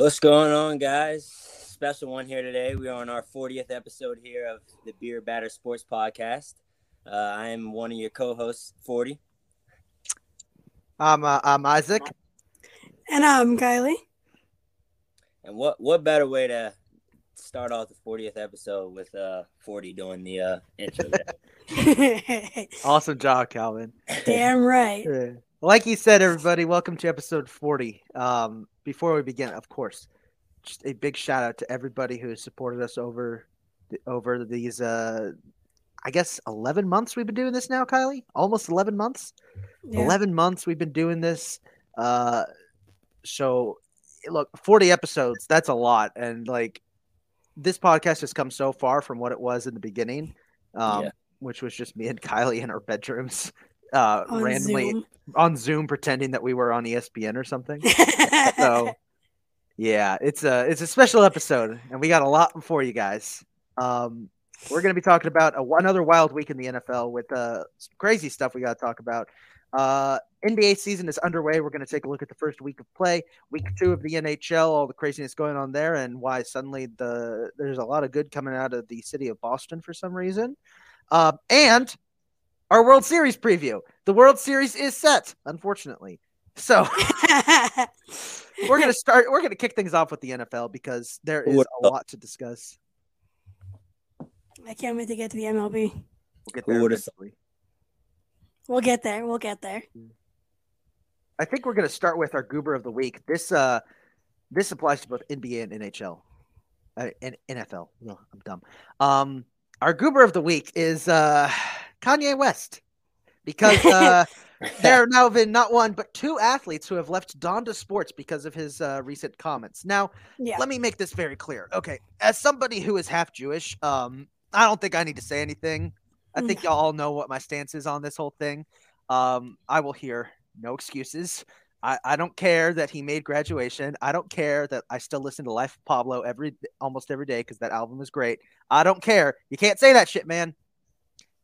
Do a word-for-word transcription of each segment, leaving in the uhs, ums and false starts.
What's going on, guys? Special one here today. We are on our fortieth episode here of the Beer Batter Sports Podcast. Uh, I am one of your co-hosts, forty. I'm, uh, I'm Isaac. And I'm Kylie. And what, what better way to start off the fortieth episode with uh, forty doing the uh, intro there. Awesome job, Calvin. Damn right. Yeah. Like you said, everybody, welcome to episode forty. Um, before we begin, of course, just a big shout out to everybody who has supported us over the, over these, uh, I guess, eleven months we've been doing this now, Kylie? Almost eleven months? Yeah. eleven months we've been doing this. Uh, so, look, forty episodes, that's a lot. And, like, this podcast has come so far from what it was in the beginning, um, yeah. which was just me and Kylie in our bedrooms. Uh, on randomly Zoom. on Zoom, pretending that we were on E S P N or something. So, yeah, it's a it's a special episode, and we got a lot for you guys. Um, we're going to be talking about a, another wild week in the N F L with uh, some crazy stuff we got to talk about. Uh, N B A season is underway. We're going to take a look at the first week of play, week two of the N H L, all the craziness going on there, and why suddenly the there's a lot of good coming out of the city of Boston for some reason. Uh, and our World Series preview. The World Series is set, unfortunately. So we're gonna start. We're gonna kick things off with the N F L because there is a lot to discuss. I can't wait to get to the M L B. We'll get there. Eventually. We'll get there. We'll get there. I think we're gonna start with our Goober of the Week. This uh, this applies to both N B A and N H L, uh, and N F L. No, I'm dumb. Um, our Goober of the Week is uh. Kanye West, because uh, there have now been not one, but two athletes who have left Donda Sports because of his uh, recent comments. Now, yeah. Let me make this very clear. Okay. As somebody who is half Jewish, um, I don't think I need to say anything. I think y'all all know what my stance is on this whole thing. Um, I will hear no excuses. I, I don't care that he made Graduation. I don't care that I still listen to Life of Pablo every almost every day because that album is great. I don't care. You can't say that shit, man.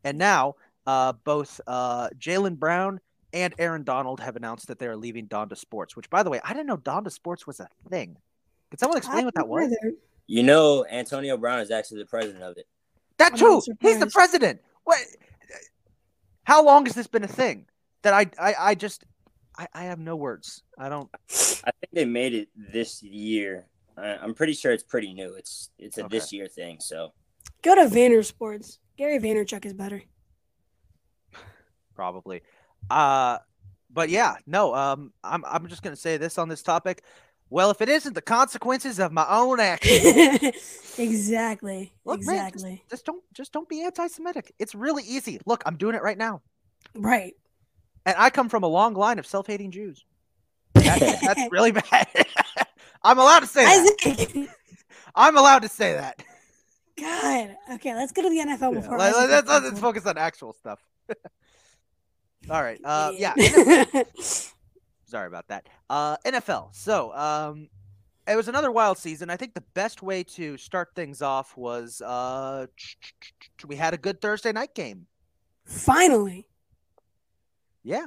And now uh, both uh, Jaylen Brown and Aaron Donald have announced that they are leaving Donda Sports, which, by the way, I didn't know Donda Sports was a thing. Could someone explain what that was? You know, Antonio Brown is actually the president of it. That too. He's the president. What? How long has this been a thing that I, I, I just I, I have no words. I don't. I think they made it this year. I, I'm pretty sure it's pretty new. It's it's a okay. this year thing. So go to Vayner Sports. Gary Vaynerchuk is better. Probably. Uh, but yeah, no, um, I'm I'm just going to say this on this topic. Well, if it isn't the consequences of my own actions. exactly. Look, exactly. Man, just, just don't just don't be anti-Semitic. It's really easy. Look, I'm doing it right now. Right. And I come from a long line of self-hating Jews. That, that's really bad. I'm allowed to say that. I'm allowed to say that. God. Okay, let's go to the N F L yeah, before. Let's, let's, let's focus on actual stuff. All right. Uh, yeah. Sorry about that. Uh, N F L. So um, it was another wild season. I think the best way to start things off was uh, we had a good Thursday night game. Finally. Yeah.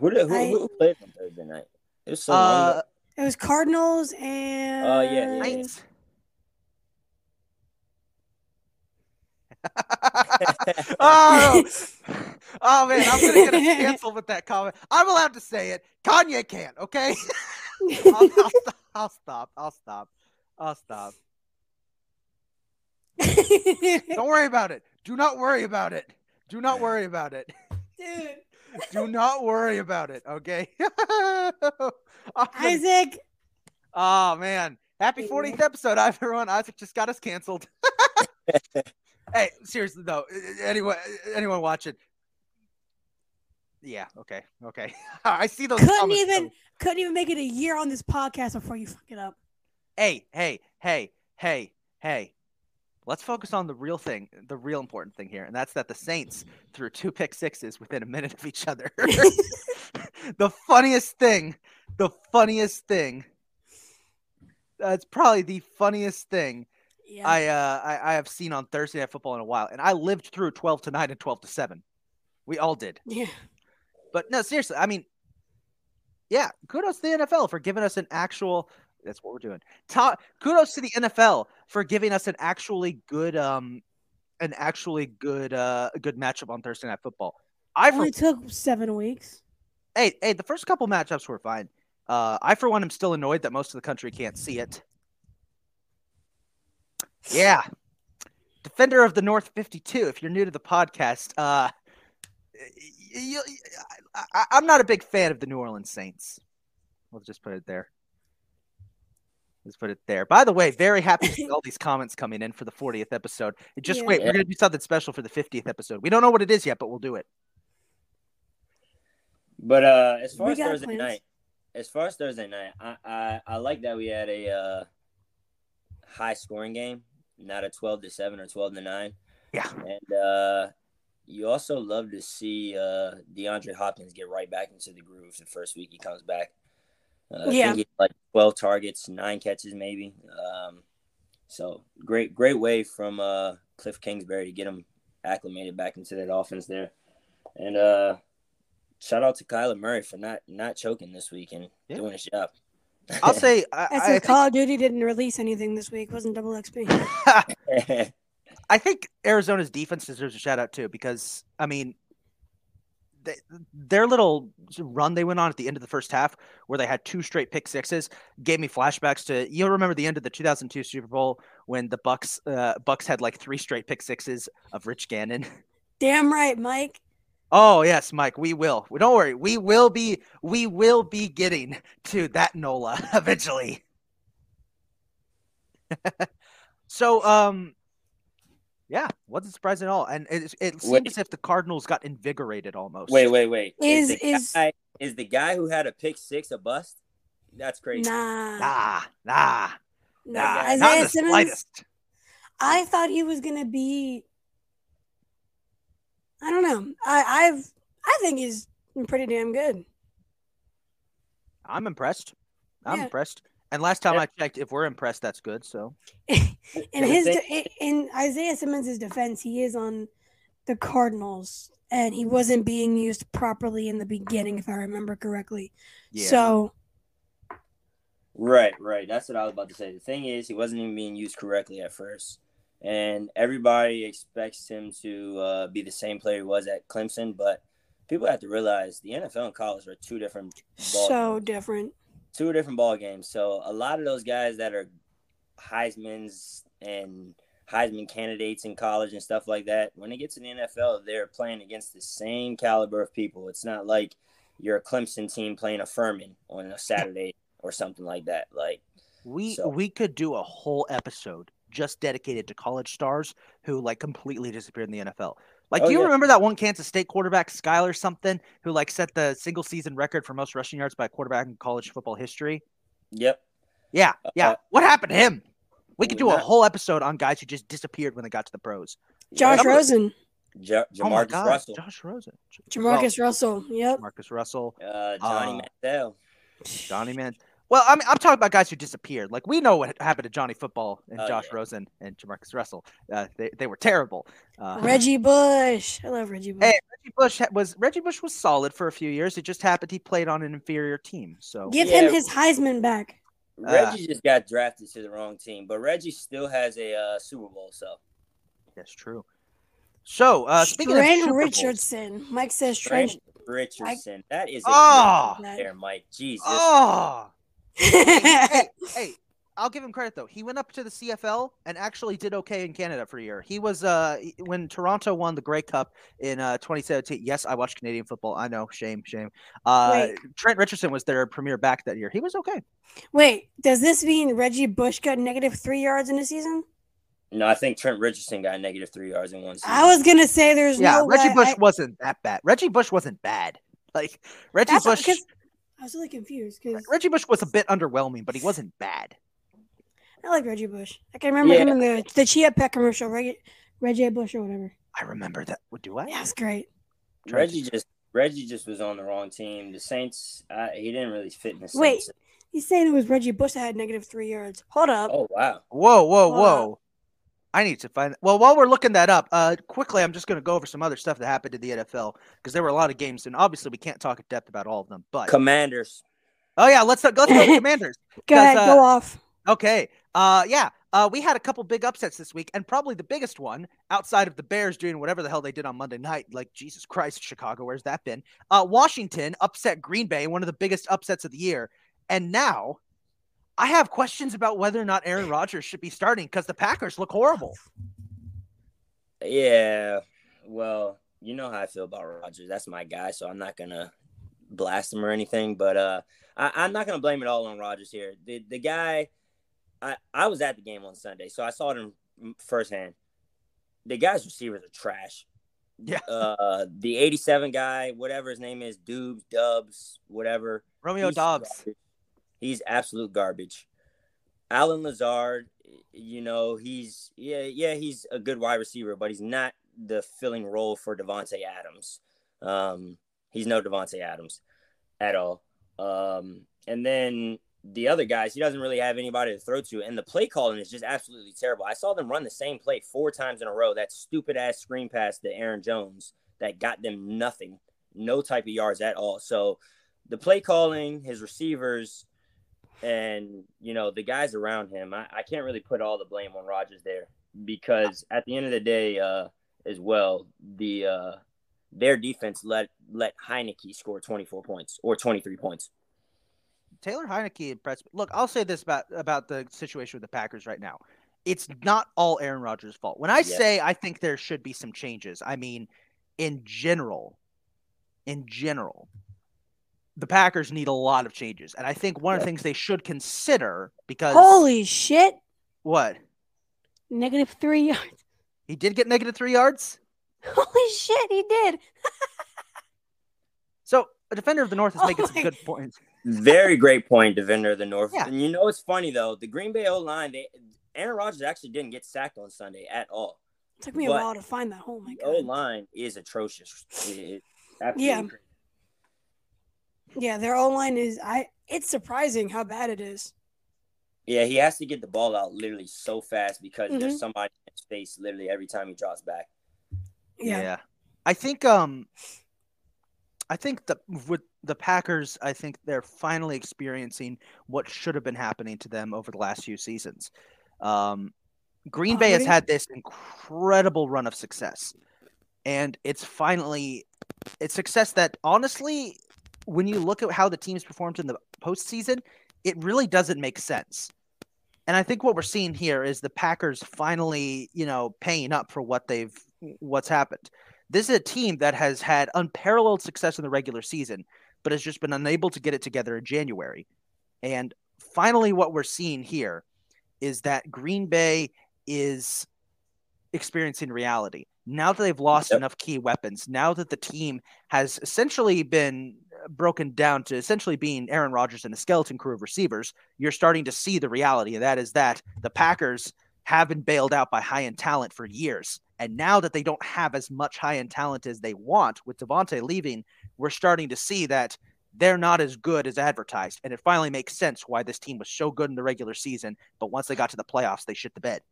Who did, who, I, who played on Thursday night? It was so uh, long. It was Cardinals and. Oh uh, yeah. yeah, yeah. oh, oh man, I'm gonna get us canceled with that comment. I'm allowed to say it. Kanye can't. Okay, I'll, I'll, st- I'll stop. I'll stop. I'll stop. Don't worry about it. Do not worry about it. Do not worry about it, dude. Do not worry about it. Okay, Isaac. Oh man, happy fortieth episode, everyone. Isaac just got us canceled. Hey, seriously though, anyone, anyone watching? Yeah, okay, okay. I see those. Couldn't even, though. couldn't even make it a year on this podcast before you fuck it up. Hey, hey, hey, hey, hey. Let's focus on the real thing, the real important thing here, and that's that the Saints threw two pick sixes within a minute of each other. The funniest thing, the funniest thing. That's probably the funniest thing. Yeah. I, uh, I I have seen on Thursday Night Football in a while, and I lived through twelve to nine and twelve to seven. We all did. Yeah. But no, seriously, I mean, yeah, kudos to the N F L for giving us an actual That's what we're doing. Top, kudos to the N F L for giving us an actually good, um, an actually good, uh, good matchup on Thursday Night Football. I only for, took seven weeks. Hey, hey, the first couple matchups were fine. Uh, I for one am still annoyed that most of the country can't see it. Yeah, Defender of the North fifty-two. If you're new to the podcast, uh, you, I, I'm not a big fan of the New Orleans Saints. We'll just put it there. Let's put it there. By the way, very happy to see all these comments coming in for the fortieth episode. Just yeah. wait, we're going to do something special for the fiftieth episode. We don't know what it is yet, but we'll do it. But uh, as far we as Thursday plans. night, as far as Thursday night, I, I, I like that we had a uh, high scoring game, not a twelve to seven or twelve to nine. Yeah. And uh, you also love to see uh, DeAndre Hopkins get right back into the groove the first week he comes back. Uh, yeah. I think he had like twelve targets, nine catches maybe. Um, so great, great way from uh, Cliff Kingsbury to get him acclimated back into that offense there. And uh, shout out to Kyler Murray for not not choking this week and yeah. doing his job. I'll say I, that's I, I Call of Duty didn't release anything this week. It wasn't double X P. I think Arizona's defense deserves a shout out too because I mean. They, their little run they went on at the end of the first half where they had two straight pick sixes gave me flashbacks to, you'll remember the end of the two thousand two Super Bowl when the Bucks uh, Bucks had like three straight pick sixes of Rich Gannon. Damn right, Mike. Oh, yes, Mike, we will. Well, don't worry. We will be, we will be getting to that NOLA eventually. so, um, Yeah, wasn't surprising at all, and it, it seems wait. as if the Cardinals got invigorated almost. Wait, wait, wait! Is is the, is, guy, is the guy who had a pick six a bust? That's crazy. Nah, nah, nah, nah. Isaiah Not the Simmons. Slightest. I thought he was gonna be. I don't know. I I've I think he's pretty damn good. I'm impressed. I'm yeah. impressed. And last time I checked, if we're impressed, that's good. So, in his in Isaiah Simmons' defense, he is on the Cardinals, and he wasn't being used properly in the beginning, if I remember correctly. Yeah. So, right, right. That's what I was about to say. The thing is, he wasn't even being used correctly at first, and everybody expects him to uh, be the same player he was at Clemson. But people have to realize the N F L and college are two different ball so games. different. Two different ball games. So a lot of those guys that are Heisman's and Heisman candidates in college and stuff like that, when it gets to the N F L, they're playing against the same caliber of people. It's not like you're a Clemson team playing a Furman on a Saturday or something like that. Like we so. we could do a whole episode just dedicated to college stars who like completely disappeared in the N F L. Like, oh, do you yeah. remember that one Kansas State quarterback, Skyler something, who, like, set the single-season record for most rushing yards by a quarterback in college football history? Yep. Yeah, yeah. Uh, what happened to him? We could do not. a whole episode on guys who just disappeared when they got to the pros. Josh Remember? Rosen. Ja- Jamarcus oh Russell. Josh Rosen. Jamarcus oh. Russell, yep. Jamarcus Russell. Uh, Johnny uh, Manziel. Johnny Manziel. Well, I mean, I'm talking about guys who disappeared. Like, we know what happened to Johnny Football and oh, Josh yeah. Rosen and Jamarcus Russell. Uh, they they were terrible. Uh, Reggie Bush, I love Reggie Bush. Hey, Reggie Bush was Reggie Bush was solid for a few years. It just happened he played on an inferior team. So give yeah. him his Heisman back. Reggie uh, just got drafted to the wrong team, but Reggie still has a uh, Super Bowl. So that's true. So uh, speaking Trent of Trent Richardson, Bowls, Mike says Trent Richardson. I, that is a oh, there, Mike. Jesus. Oh. hey, hey, hey, I'll give him credit though. He went up to the C F L and actually did okay in Canada for a year. He was uh when Toronto won the Grey Cup in uh twenty seventeen. Yes, I watched Canadian football. I know, shame, shame. Uh, wait. Trent Richardson was their premier back that year. He was okay. Wait, does this mean Reggie Bush got negative three yards in a season? No, I think Trent Richardson got negative three yards in one season. I was gonna say there's yeah, no. Yeah, Reggie Bush I... wasn't that bad. Reggie Bush wasn't bad. Like Reggie That's Bush. Because... I was really confused because Reggie Bush was a bit underwhelming, but he wasn't bad. I like Reggie Bush. I can remember yeah. him in the the Chia Pet commercial, Reggie Reggie Bush or whatever. I remember that. Do I? Yeah, it's great. Reggie just Reggie just was on the wrong team. The Saints. Uh, he didn't really fit in the Saints. Wait, he's saying it was Reggie Bush that had negative three yards. Hold up. Oh wow. Whoa, whoa, Hold whoa. Up. I need to find. Well, while we're looking that up, uh, quickly, I'm just going to go over some other stuff that happened to the N F L because there were a lot of games, and obviously we can't talk in depth about all of them. But Commanders, Oh yeah, let's let's go with Commanders. Go ahead, uh, go off. Okay. Uh, yeah. Uh, we had a couple big upsets this week, and probably the biggest one, outside of the Bears doing whatever the hell they did on Monday night, like, Jesus Christ, Chicago, where's that been? Uh, Washington upset Green Bay, one of the biggest upsets of the year. And now I have questions about whether or not Aaron Rodgers should be starting because the Packers look horrible. Yeah, well, you know how I feel about Rodgers. That's my guy, so I'm not going to blast him or anything, but uh, I- I'm not going to blame it all on Rodgers here. The, the guy... I, I was at the game on Sunday, so I saw them firsthand. The guy's receivers are trash. Yeah. Uh, the eighty-seven guy, whatever his name is, Dubs, Dubs, whatever. Romeo he's Dobbs. Garbage. He's absolute garbage. Allen Lazard, you know, he's yeah, yeah, he's a good wide receiver, but he's not the filling role for Davante Adams. Um, he's no Davante Adams at all. Um, and then the other guys, he doesn't really have anybody to throw to, and the play calling is just absolutely terrible. I saw them run the same play four times in a row, that stupid-ass screen pass to Aaron Jones that got them nothing, no type of yards at all. So the play calling, his receivers, and, you know, the guys around him, I, I can't really put all the blame on Rodgers there because at the end of the day uh, as well, the uh, their defense let, let Heinicke score twenty-four points or twenty-three points. Taylor Heinicke impressed me. Look, I'll say this about, about the situation with the Packers right now. It's not all Aaron Rodgers' fault. When I yes. say I think there should be some changes, I mean, in general, in general, the Packers need a lot of changes. And I think one of the things they should consider because... Holy shit. What? Negative three yards. He did get negative three yards? Holy shit, he did. So, a defender of the North is oh making my... some good points. Very great point, defender of the North. Yeah. And you know it's funny, though. The Green Bay O-line, they, Aaron Rodgers actually didn't get sacked on Sunday at all. It took me but a while to find that. Oh, my God. The O-line is atrocious. It, yeah. Crazy. Yeah, their O-line is – I. It's surprising how bad it is. Yeah, he has to get the ball out literally so fast because mm-hmm. there's somebody in his face literally every time he drops back. Yeah. yeah. I think – um. I think the with the Packers, I think they're finally experiencing what should have been happening to them over the last few seasons. Um, Green Bay has had this incredible run of success, and it's finally it's success that honestly, when you look at how the teams performed in the postseason, it really doesn't make sense. And I think what we're seeing here is the Packers finally, you know, paying up for what they've what's happened. This is a team that has had unparalleled success in the regular season, but has just been unable to get it together in January. And finally, what we're seeing here is that Green Bay is experiencing reality. Now that they've lost yep. enough key weapons, now that the team has essentially been broken down to essentially being Aaron Rodgers and a skeleton crew of receivers, you're starting to see the reality. And that is that the Packers have been bailed out by high-end talent for years. And now that they don't have as much high-end talent as they want, with Davante leaving, we're starting to see that they're not as good as advertised. And it finally makes sense why this team was so good in the regular season, but once they got to the playoffs, they shit the bed.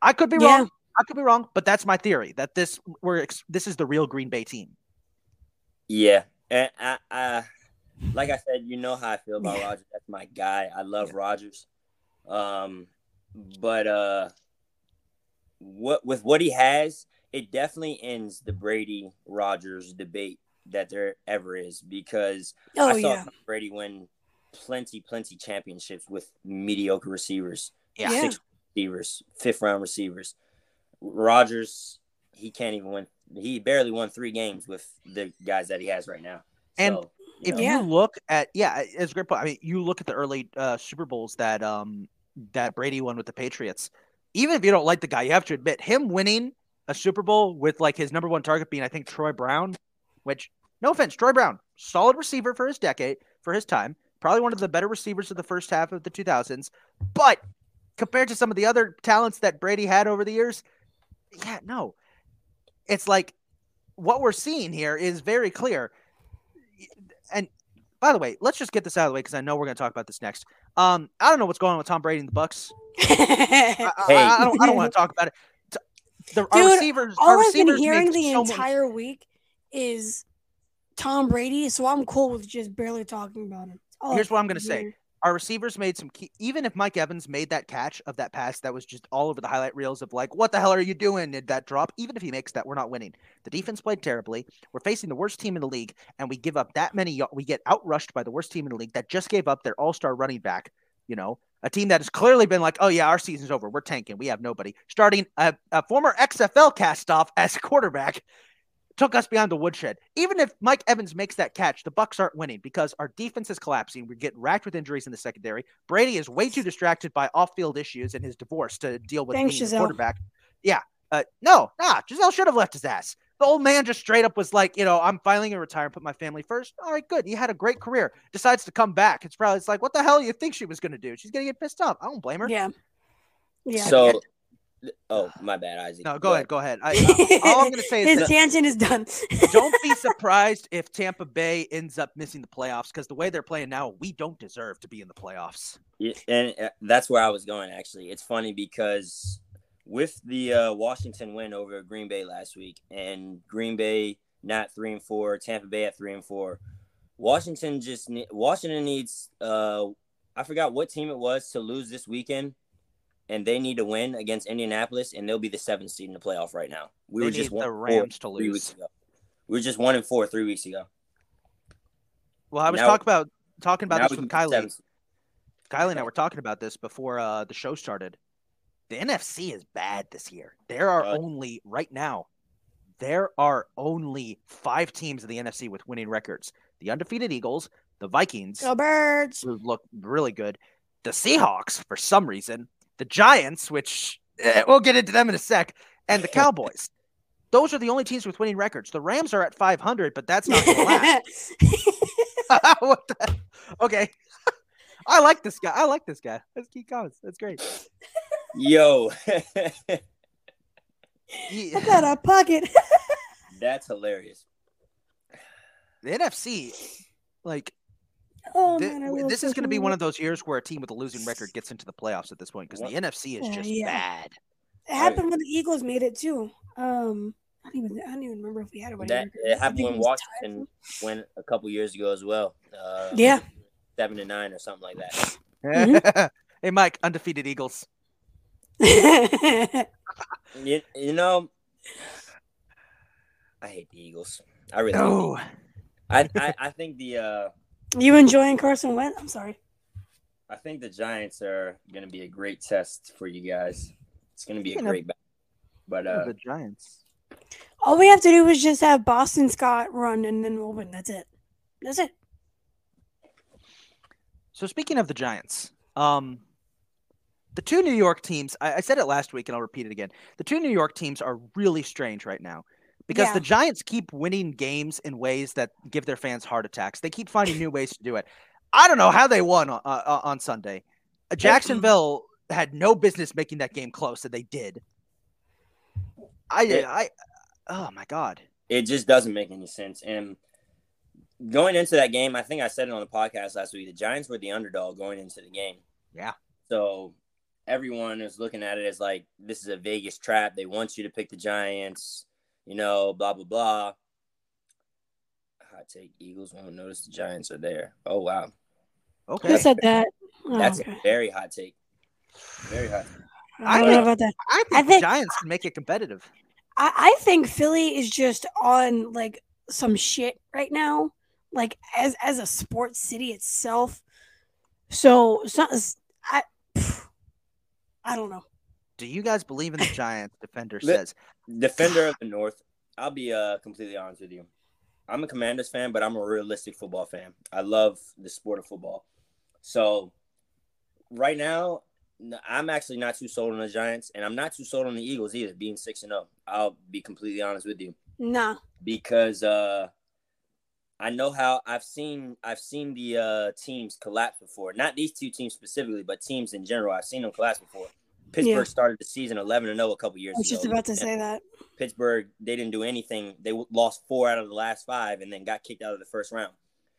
I could be yeah. wrong. I could be wrong, but that's my theory, that this we're this is the real Green Bay team. Yeah. And I, I like I said, you know how I feel about yeah. Rodgers. That's my guy. I love yeah. Rodgers. Um, but uh What with what he has, it definitely ends the Brady Rodgers debate that there ever is because oh, I saw yeah. Tom Brady win plenty, plenty championships with mediocre receivers, yeah. Yeah. six receivers, fifth round receivers. Rodgers, he can't even win. He barely won three games with the guys that he has right now. And so, you if know. you look at, yeah, it's a great point. I mean, you look at the early uh, Super Bowls that um that Brady won with the Patriots. Even if you don't like the guy, you have to admit him winning a Super Bowl with like his number one target being, I think, Troy Brown, which no offense, Troy Brown, solid receiver for his decade, for his time, probably one of the better receivers of the first half of the two thousands. But compared to some of the other talents that Brady had over the years, yeah, no, it's like what we're seeing here is very clear. And by the way, let's just get this out of the way because I know we're going to talk about this next. Um, I don't know what's going on with Tom Brady and the Bucks. I, hey. I, I don't. I don't want to talk about it. The, Dude, our receivers, all our I've receivers been hearing the so entire much... week is Tom Brady, so I'm cool with just barely talking about him. Here's what I'm going to say. Our receivers made some key – even if Mike Evans made that catch of that pass that was just all over the highlight reels of like, what the hell are you doing in that drop? Even if he makes that, we're not winning. The defense played terribly. We're facing the worst team in the league, and we give up that many – we get outrushed by the worst team in the league that just gave up their all-star running back, you know, a team that has clearly been like, oh, yeah, our season's over. We're tanking. We have nobody. Starting a, a former X F L cast-off as quarterback – took us beyond the woodshed. Even if Mike Evans makes that catch, the Bucs aren't winning because our defense is collapsing. We're getting racked with injuries in the secondary. Brady is way too distracted by off-field issues and his divorce to deal with Thanks, being Giselle. the quarterback. Yeah. Uh, no, nah, Giselle should have left his ass. The old man just straight up was like, you know, I'm finally going to retire and put my family first. All right, good. He had a great career. Decides to come back. It's probably it's like, what the hell do you think she was going to do? She's going to get pissed off. I don't blame her. Yeah. Yeah. So – Oh, my bad, Isaac. No, go, go ahead. Go ahead. I, uh, all I'm going to say is his tangent is done. Don't be surprised if Tampa Bay ends up missing the playoffs because the way they're playing now, we don't deserve to be in the playoffs. Yeah, and that's where I was going, actually. It's funny because with the uh, Washington win over Green Bay last week and Green Bay not three and four, Tampa Bay at three and four, Washington just ne- Washington needs. Uh, I forgot what team it was to lose this weekend. And they need to win against Indianapolis, and they'll be the seventh seed in the playoff right now. We they were just need the Rams to lose. We were just one and four three weeks ago. Well, I was now, talking about talking about this with Kylie. Kylie and I were talking about this before uh, the show started. The N F C is bad this year. There are uh, only right now. There are only five teams in the N F C with winning records: the undefeated Eagles, the Vikings, the Birds, who look really good, the Seahawks for some reason. The Giants, which eh, we'll get into them in a sec, and the Cowboys. Those are the only teams with winning records. The Rams are at five hundred, but that's not going to last. What the? Okay. I like this guy. I like this guy. Let's keep going. That's great. Yo. I got a pocket. That's hilarious. The N F C, like, Oh, the, man, this is going to be one of those years where a team with a losing record gets into the playoffs at this point because the N F C is just yeah, yeah. bad. It happened when the Eagles made it too. Um, I don't even I don't even remember if we had a winning that, record. It happened when Washington went a couple years ago as well. Uh, yeah, seven to nine or something like that. Mm-hmm. Hey, Mike, undefeated Eagles. you, you know, I hate the Eagles. I really. No. Hate I, I I think the. Uh, You enjoying Carson Wentz? I'm sorry. I think the Giants are going to be a great test for you guys. It's going to be a great battle. But uh, the Giants. All we have to do is just have Boston Scott run, and then we'll win. That's it. That's it. So speaking of the Giants, um, the two New York teams. I, I said it last week, and I'll repeat it again. The two New York teams are really strange right now. Because yeah. the Giants keep winning games in ways that give their fans heart attacks. They keep finding new ways to do it. I don't know how they won uh, uh, on Sunday. Uh, Jacksonville had no business making that game close, and they did. I, it, I, oh my God. It just doesn't make any sense. And going into that game, I think I said it on the podcast last week, the Giants were the underdog going into the game. Yeah. So everyone is looking at it as like, this is a Vegas trap. They want you to pick the Giants. You know, blah, blah, blah. Hot take, Eagles won't notice the Giants are there. Oh, wow. Okay. Who said that? Oh, That's okay. a very hot take. Very hot take. I, I don't think, know about that. I think, I think the Giants can make it competitive. I, I think Philly is just on, like, some shit right now. Like, as as a sports city itself. So, it's not, it's, I, I don't know. Do you guys believe in the Giants? Defender says. Defender of the North. I'll be uh, completely honest with you. I'm a Commanders fan, but I'm a realistic football fan. I love the sport of football. So right now, I'm actually not too sold on the Giants, and I'm not too sold on the Eagles either, being six and zero. I'll be completely honest with you. No. Nah. Because uh, I know how I've seen I've seen the uh, teams collapse before. Not these two teams specifically, but teams in general. I've seen them collapse before. Pittsburgh yeah. started the season eleven and oh a couple years ago. I was ago. just about to and say that. Pittsburgh, they didn't do anything. They lost four out of the last five and then got kicked out of the first round.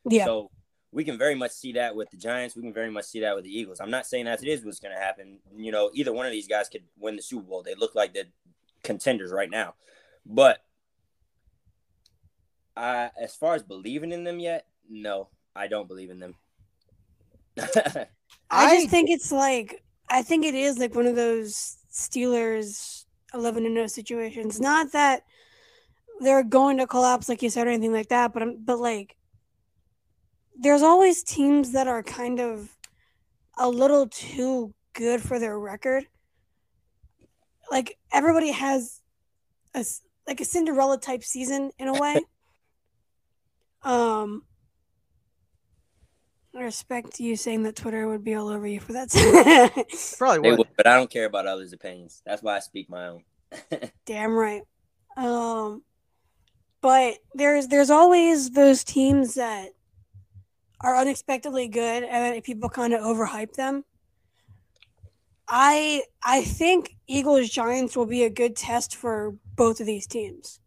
Yeah. So we can very much see that with the Giants. We can very much see that with the Eagles. I'm not saying that it is what's going to happen. You know, either one of these guys could win the Super Bowl. They look like they're contenders right now. But I, as far as believing in them yet, no, I don't believe in them. I just think it's like, I think it is like one of those Steelers eleven and oh situations. Not that they're going to collapse, like you said, or anything like that, but I'm, but like, there's always teams that are kind of a little too good for their record. Like, everybody has a, like a Cinderella type season in a way. um, I respect you saying that Twitter would be all over you for that. Probably would. They would, but I don't care about others' opinions. That's why I speak my own. Damn right. Um, but there's there's always those teams that are unexpectedly good, and then people kind of overhype them. I I think Eagles Giants will be a good test for both of these teams.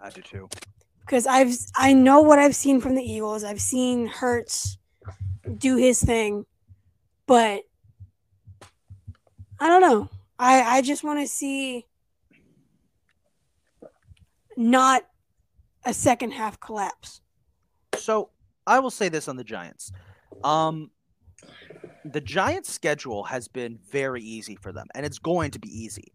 I do too. Because I've I know what I've seen from the Eagles. I've seen Hurts do his thing, but I don't know. I, I just want to see not a second half collapse. So I will say this on the Giants. Um, the Giants' schedule has been very easy for them, and it's going to be easy.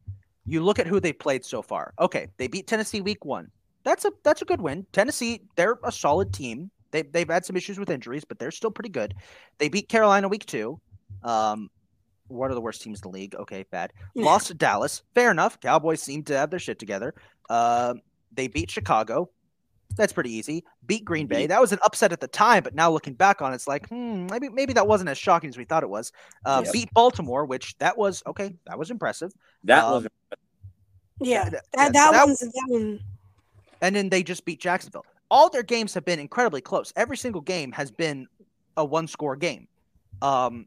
You look at who they played so far. Okay, they beat Tennessee week one. That's a that's a good win. Tennessee, they're a solid team. They, they've had some issues with injuries, but they're still pretty good. They beat Carolina week two. Um, one of the worst teams in the league. Okay, bad. Yeah. Lost to Dallas. Fair enough. Cowboys seem to have their shit together. Uh, they beat Chicago. That's pretty easy. Beat Green Bay. That was an upset at the time, but now looking back on it, it's like, hmm, maybe maybe that wasn't as shocking as we thought it was. Uh, yep. Beat Baltimore, which that was, okay, that was impressive. That um, was Yeah, that, that, that, that was. That one. And then they just beat Jacksonville. All their games have been incredibly close. Every single game has been a one-score game. Um,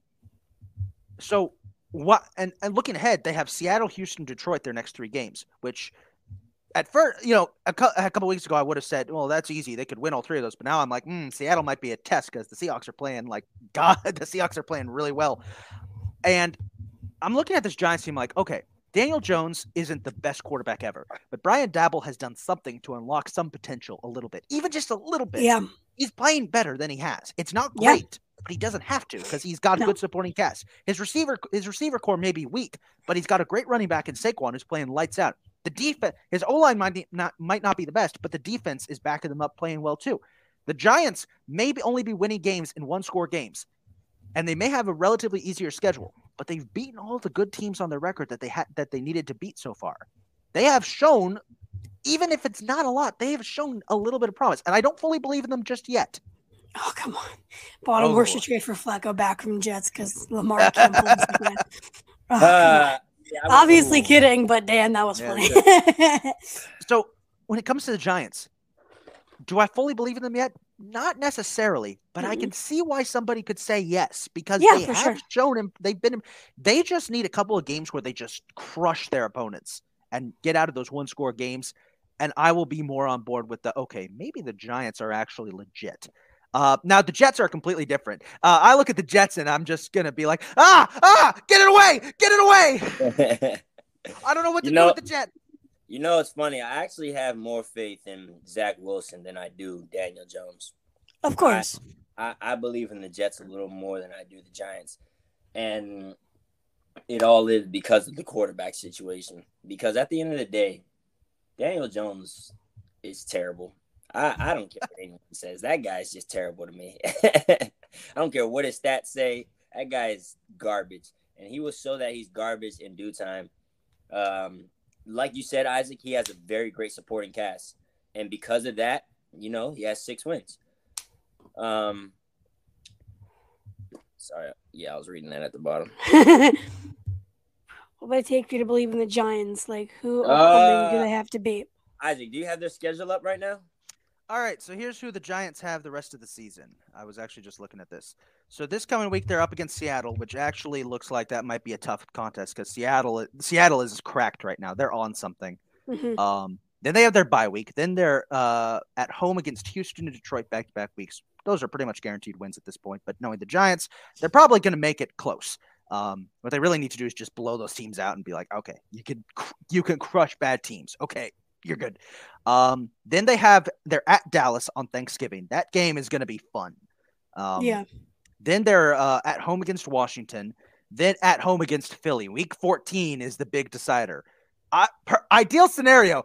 so, what? And, and looking ahead, they have Seattle, Houston, Detroit, their next three games, which – At first, you know, a, cu- a couple weeks ago, I would have said, well, that's easy. They could win all three of those. But now I'm like, mm, Seattle might be a test because the Seahawks are playing like God. The Seahawks are playing really well. And I'm looking at this Giants team like, okay, Daniel Jones isn't the best quarterback ever, but Brian Dabble has done something to unlock some potential a little bit, even just a little bit. Yeah. He's playing better than he has. It's not great, yeah. but he doesn't have to because he's got a no. good supporting cast. His receiver, his receiver core may be weak, but he's got a great running back in Saquon who's playing lights out. The defense, his O-line might not might not be the best, but the defense is backing them up playing well too. The Giants may be only be winning games in one-score games, and they may have a relatively easier schedule, but they've beaten all the good teams on their record that they had that they needed to beat so far. They have shown, even if it's not a lot, they have shown a little bit of promise, and I don't fully believe in them just yet. Oh, come on. Baltimore oh. should trade for Flacco back from Jets because Lamar can't play again. Oh, uh. Yeah, obviously cool. kidding, but Dan, that was yeah, funny. Yeah. So when it comes to the Giants, do I fully believe in them yet? Not necessarily, but mm-hmm. I can see why somebody could say yes, because yeah, they have sure. shown him. They've been, they just need a couple of games where they just crush their opponents and get out of those one score games. And I will be more on board with the, okay, maybe the Giants are actually legit. Uh, now, the Jets are completely different. Uh, I look at the Jets, and I'm just going to be like, ah, ah, get it away, get it away. I don't know what to you know, do with the Jets. You know, it's funny. I actually have more faith in Zach Wilson than I do Daniel Jones. Of course. I, I, I believe in the Jets a little more than I do the Giants. And it all is because of the quarterback situation. Because at the end of the day, Daniel Jones is terrible. I, I don't care what anyone says. That guy is just terrible to me. I don't care what his stats say. That guy is garbage. And he will show that he's garbage in due time. Um, like you said, Isaac, he has a very great supporting cast. And because of that, you know, he has six wins. Um, sorry. Yeah, I was reading that at the bottom. What would it take for you to believe in the Giants? Like, who uh, do they have to beat? Isaac, do you have their schedule up right now? All right, so here's who the Giants have the rest of the season. I was actually just looking at this. So this coming week, they're up against Seattle, which actually looks like that might be a tough contest because Seattle Seattle is cracked right now. They're on something. Mm-hmm. Um, then they have their bye week. Then they're uh, at home against Houston and Detroit back-to-back weeks. Those are pretty much guaranteed wins at this point. But knowing the Giants, they're probably going to make it close. Um, what they really need to do is just blow those teams out and be like, okay, you can, you can crush bad teams. Okay, you're good. Um, then they have they're at Dallas on Thanksgiving. That game is going to be fun. Um, yeah. Then they're uh, at home against Washington. Then at home against Philly. Week fourteen is the big decider. I, per, ideal scenario,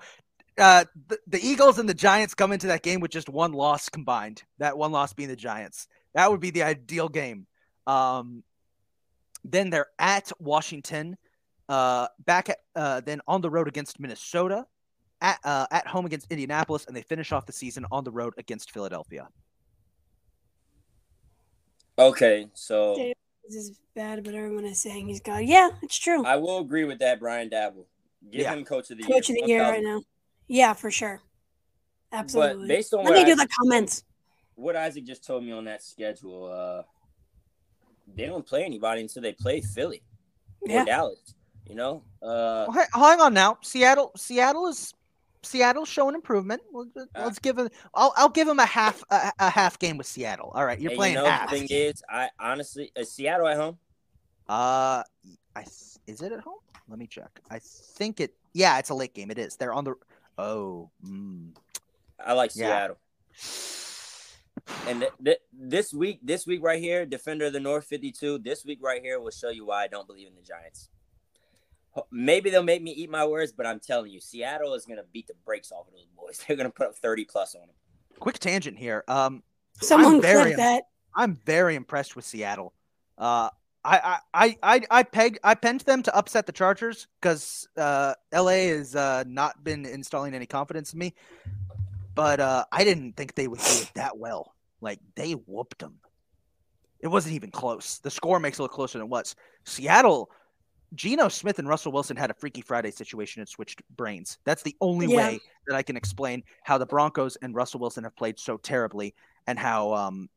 uh, the, the Eagles and the Giants come into that game with just one loss combined. That one loss being the Giants. That would be the ideal game. Um, then they're at Washington. Uh, back at uh, then on the road against Minnesota. At uh, at home against Indianapolis, and they finish off the season on the road against Philadelphia. Okay, so Davis is bad, but everyone is saying he's God. Yeah, it's true. I will agree with that, Brian Dabble. Give yeah. him coach of the coach year. Coach of the year right now. Yeah, for sure. Absolutely. But based on Let what me I, do the comments. What Isaac just told me on that schedule, uh, they don't play anybody until they play Philly yeah. or Dallas. You know, uh, well, hang on now. Seattle, Seattle is Seattle's showing improvement. Let's, uh, let's give it. I'll I'll give him a half a, a half game with Seattle. All right, you're playing you know, half. The thing is, I honestly is Seattle at home. Uh, I is it at home? Let me check. I think it. Yeah, it's a late game. It is. They're on the. Oh, mm. I like Seattle. Yeah. And th- th- this week, this week right here, Defender of the North fifty-two. This week right here will show you why I don't believe in the Giants. Maybe they'll make me eat my words, but I'm telling you, Seattle is going to beat the brakes off of those boys. They're going to put up thirty plus on them. Quick tangent here. Um, Someone clip that. I'm very impressed with Seattle. Uh, I, I, I, I pegged, I pinned them to upset the Chargers because uh, L A has uh, not been installing any confidence in me. But uh, I didn't think they would do it that well. Like, they whooped them. It wasn't even close. The score makes it look closer than it was. Seattle – Geno Smith and Russell Wilson had a Freaky Friday situation and switched brains. That's the only yeah. way that I can explain how the Broncos and Russell Wilson have played so terribly, and how um,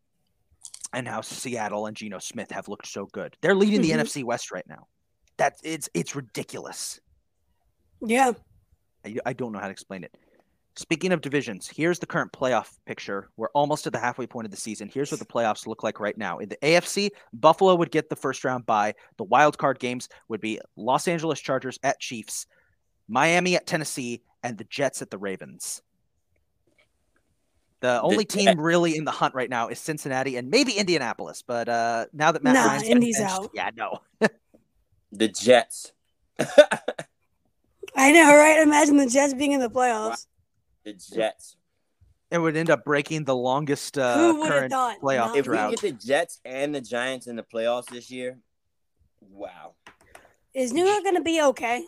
and how Seattle and Geno Smith have looked so good. They're leading mm-hmm. the N F C West right now. That's it's it's ridiculous. Yeah, I, I don't know how to explain it. Speaking of divisions, here's the current playoff picture. We're almost at the halfway point of the season. Here's what the playoffs look like right now. In the A F C, Buffalo would get the first round bye. The wild card games would be Los Angeles Chargers at Chiefs, Miami at Tennessee, and the Jets at the Ravens. The only the team really in the hunt right now is Cincinnati and maybe Indianapolis. But uh, now that Matt nah, Ryan's Indy's benched, out. Yeah, no. The Jets. I know, right? Imagine the Jets being in the playoffs. Wow. The Jets. It would end up breaking the longest uh, current playoff if drought. If we get the Jets and the Giants in the playoffs this year, wow. Is New York going to be okay?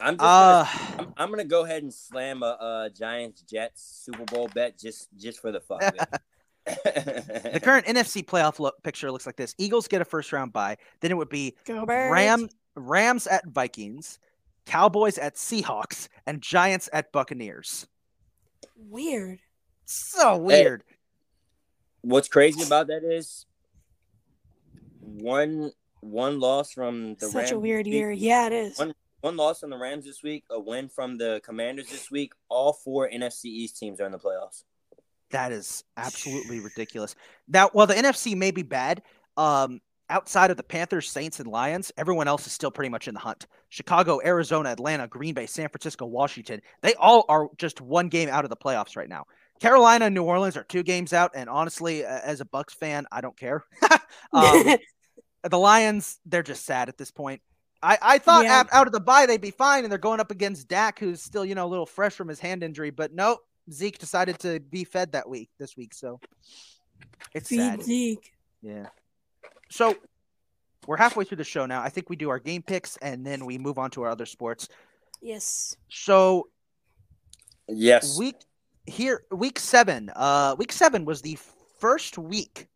I'm just uh, gonna, I'm, I'm gonna go ahead and slam a uh, Giants-Jets Super Bowl bet just, just for the fuck of it. The current N F C playoff lo- picture looks like this. Eagles get a first-round bye. Then it would be Ram, Rams at Vikings, Cowboys at Seahawks, and Giants at Buccaneers. Weird. So weird. Hey, what's crazy about that is one one loss from the Such Rams. Such a weird year. Yeah, it is. One, one loss from the Rams this week, a win from the Commanders this week. All four N F C East teams are in the playoffs. That is absolutely ridiculous. Now, while the N F C may be bad, um, outside of the Panthers, Saints, and Lions, everyone else is still pretty much in the hunt. Chicago, Arizona, Atlanta, Green Bay, San Francisco, Washington. They all are just one game out of the playoffs right now. Carolina and New Orleans are two games out, and honestly, as a Bucks fan, I don't care. um, the Lions, they're just sad at this point. I, I thought yeah. out of the bye they'd be fine, and they're going up against Dak, who's still, you know, a little fresh from his hand injury, but nope, Zeke decided to be fed that week, this week, so it's Feed sad. Zeke. Yeah. So we're halfway through the show now. I think we do our game picks, and then we move on to our other sports. Yes. So yes. Week here, week seven. Uh, week seven was the first week.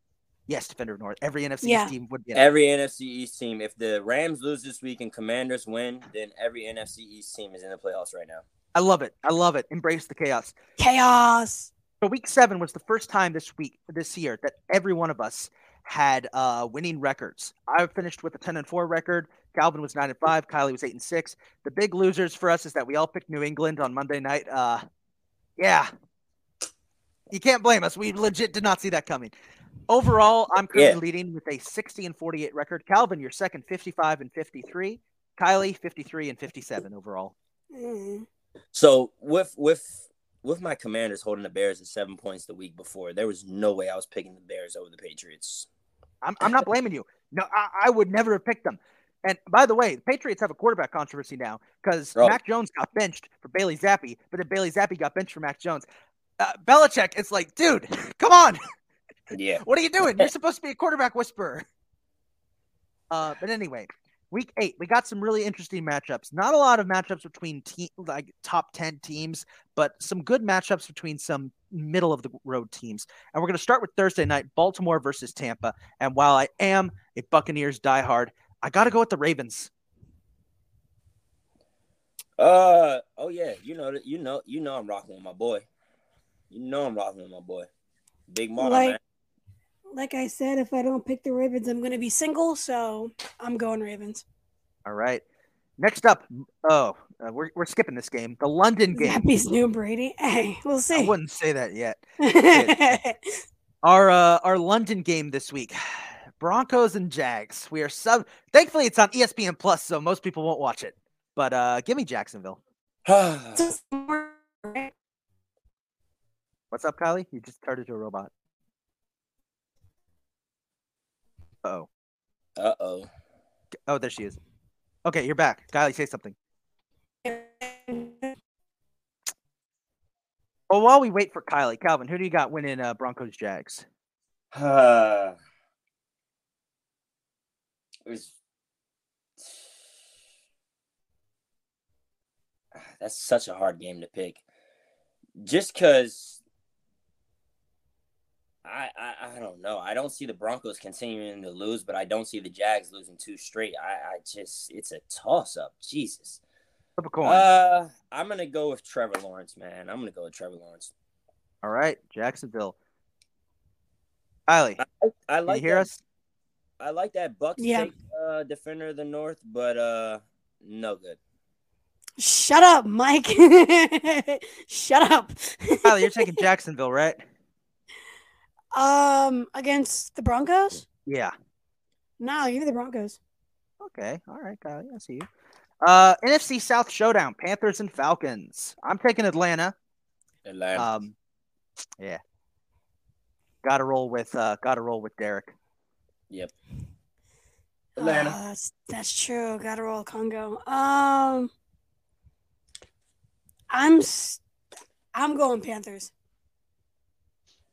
Yes, Defender of North. Every N F C yeah. East team would be. Every N F C East team. If the Rams lose this week and Commanders win, then every N F C East team is in the playoffs right now. I love it. I love it. Embrace the chaos. Chaos. So week seven was the first time this week, this year, that every one of us had uh, winning records. I finished with a ten and four record. Calvin was nine and five. Kylie was eight and six. The big losers for us is that we all picked New England on Monday night. Uh, yeah, you can't blame us. We legit did not see that coming. Overall, I'm currently yeah. leading with a sixty and forty-eight record. Calvin, you're second, fifty-five and fifty-three. Kylie, fifty-three and fifty-seven overall. Mm. So with with with my Commanders holding the Bears at seven points the week before, there was no way I was picking the Bears over the Patriots. I'm I'm not blaming you. No, I, I would never have picked them. And by the way, the Patriots have a quarterback controversy now because oh. Mac Jones got benched for Bailey Zappi, but then Bailey Zappi got benched for Mac Jones. Uh, Belichick, it's like, dude, come on. Yeah. What are you doing? You're supposed to be a quarterback whisperer. Uh, but anyway, week eight, we got some really interesting matchups. Not a lot of matchups between te- like top ten teams, but some good matchups between some middle of the road teams. And we're going to start with Thursday night, Baltimore versus Tampa. And while I am a Buccaneers diehard, I got to go with the Ravens. Uh oh yeah, you know you know you know I'm rocking with my boy. You know I'm rocking with my boy. Big Mama, like, man. Like I said, if I don't pick the Ravens, I'm going to be single, so I'm going Ravens. All right. Next up, oh, uh, we're we're skipping this game. The London game. Happy's new Brady. Hey, we'll see. I wouldn't say that yet. our uh, our London game this week. Broncos and Jags. We are sub. Thankfully, it's on E S P N Plus, so most people won't watch it. But uh, give me Jacksonville. What's up, Kylie? You just turned into a robot. Uh-oh. Uh-oh. Oh, there she is. Okay, you're back. Kylie, say something. Well, while we wait for Kylie, Calvin, who do you got winning uh, Broncos Jags? Uh... It was... That's such a hard game to pick. Just because I, I I don't know. I don't see the Broncos continuing to lose, but I don't see the Jags losing two straight. I, I just it's a toss-up. Jesus. Uh, I'm going to go with Trevor Lawrence, man. I'm going to go with Trevor Lawrence. All right, Jacksonville. Kylie, I, I like can you hear that. us? I like that Bucs yeah. take uh, defender of the North, but uh, no good. Shut up, Mike. Shut up. Kylie, you're taking Jacksonville, right? Um, against the Broncos? Yeah. No, give me the Broncos. Okay. All right, Kylie. I see you. Uh, N F C South Showdown, Panthers and Falcons. I'm taking Atlanta. Atlanta. Um, yeah. Gotta roll with uh, gotta roll with Derek. Yep. Atlanta. Uh, that's, that's true. Gotta roll Congo. Um, I'm I'm going Panthers.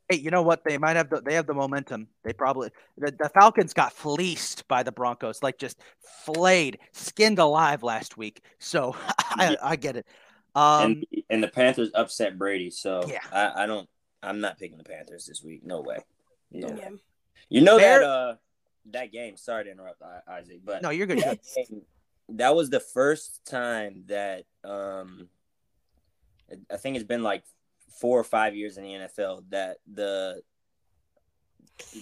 Hey, you know what? They might have the, they have the momentum. They probably the, the Falcons got fleeced by the Broncos, like just flayed, skinned alive last week. So I, I get it. Um, and, and the Panthers upset Brady. So yeah. I, I don't. I'm not picking the Panthers this week. No way. No yeah. way. You know Bear- that. Uh, That game, sorry to interrupt, Isaac, but no, you're good. That, game, that was the first time that um, I think it's been like four or five years in the N F L that the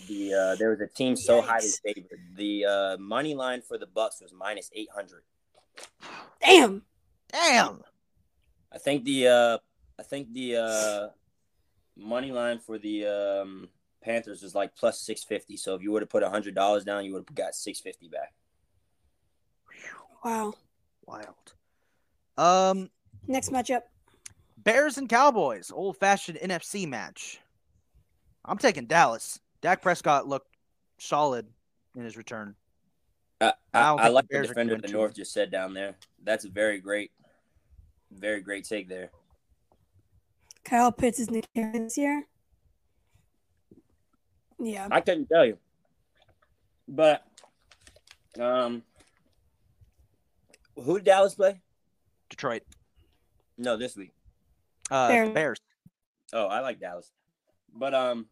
the uh, there was a team so Yikes. highly favored. The uh, money line for the Bucks was minus eight hundred. Damn, damn. I think the uh, I think the uh, money line for the. Um, Panthers was like plus six fifty. So if you would have put one hundred dollars down, you would have got six fifty back. Wow. Wild. Um, Next matchup. Bears and Cowboys. Old-fashioned N F C match. I'm taking Dallas. Dak Prescott looked solid in his return. Uh, I, I, I like the, the defender the North just said down there. That's a very great, very great take there. Kyle Pitts is new this year. Yeah, I couldn't tell you, but um, who did Dallas play? Detroit. No, this week. Uh, Bears. Bears. Oh, I like Dallas, but um,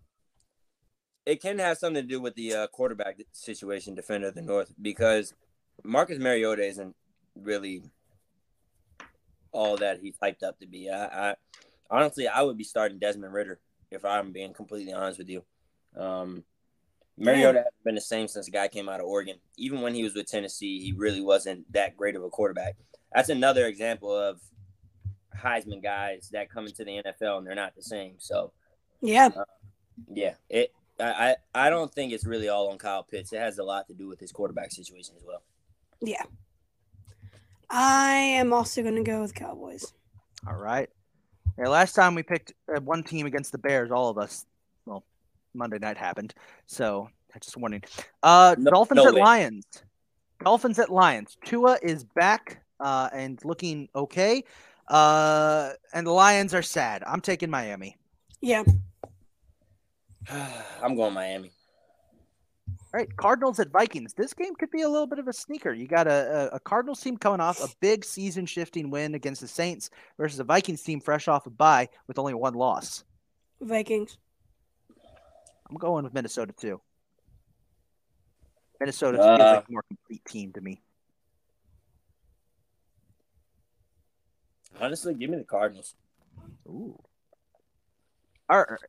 it can have something to do with the uh, quarterback situation, defender of the North, because Marcus Mariota isn't really all that he's hyped up to be. I, I honestly, I would be starting Desmond Ridder if I'm being completely honest with you. Um, Mariota hasn't been the same since the guy came out of Oregon. Even when he was with Tennessee, he really wasn't that great of a quarterback. That's another example of Heisman guys that come into the N F L and they're not the same. So, yeah, uh, yeah. It I, I I don't think it's really all on Kyle Pitts. It has a lot to do with his quarterback situation as well. Yeah, I am also going to go with Cowboys. All right. Yeah, last time we picked one team against the Bears, all of us. Well, Monday night happened, so I just wanted. Uh, no, Dolphins no at way. Lions. Dolphins at Lions. Tua is back uh, and looking okay. Uh, and the Lions are sad. I'm taking Miami. Yeah. I'm going Miami. All right, Cardinals at Vikings. This game could be a little bit of a sneaker. You got a, a Cardinals team coming off a big season-shifting win against the Saints versus a Vikings team fresh off a bye with only one loss. Vikings. I'm going with Minnesota, too. Minnesota uh, feels like a more complete team to me. Honestly, give me the Cardinals. Ooh. All right.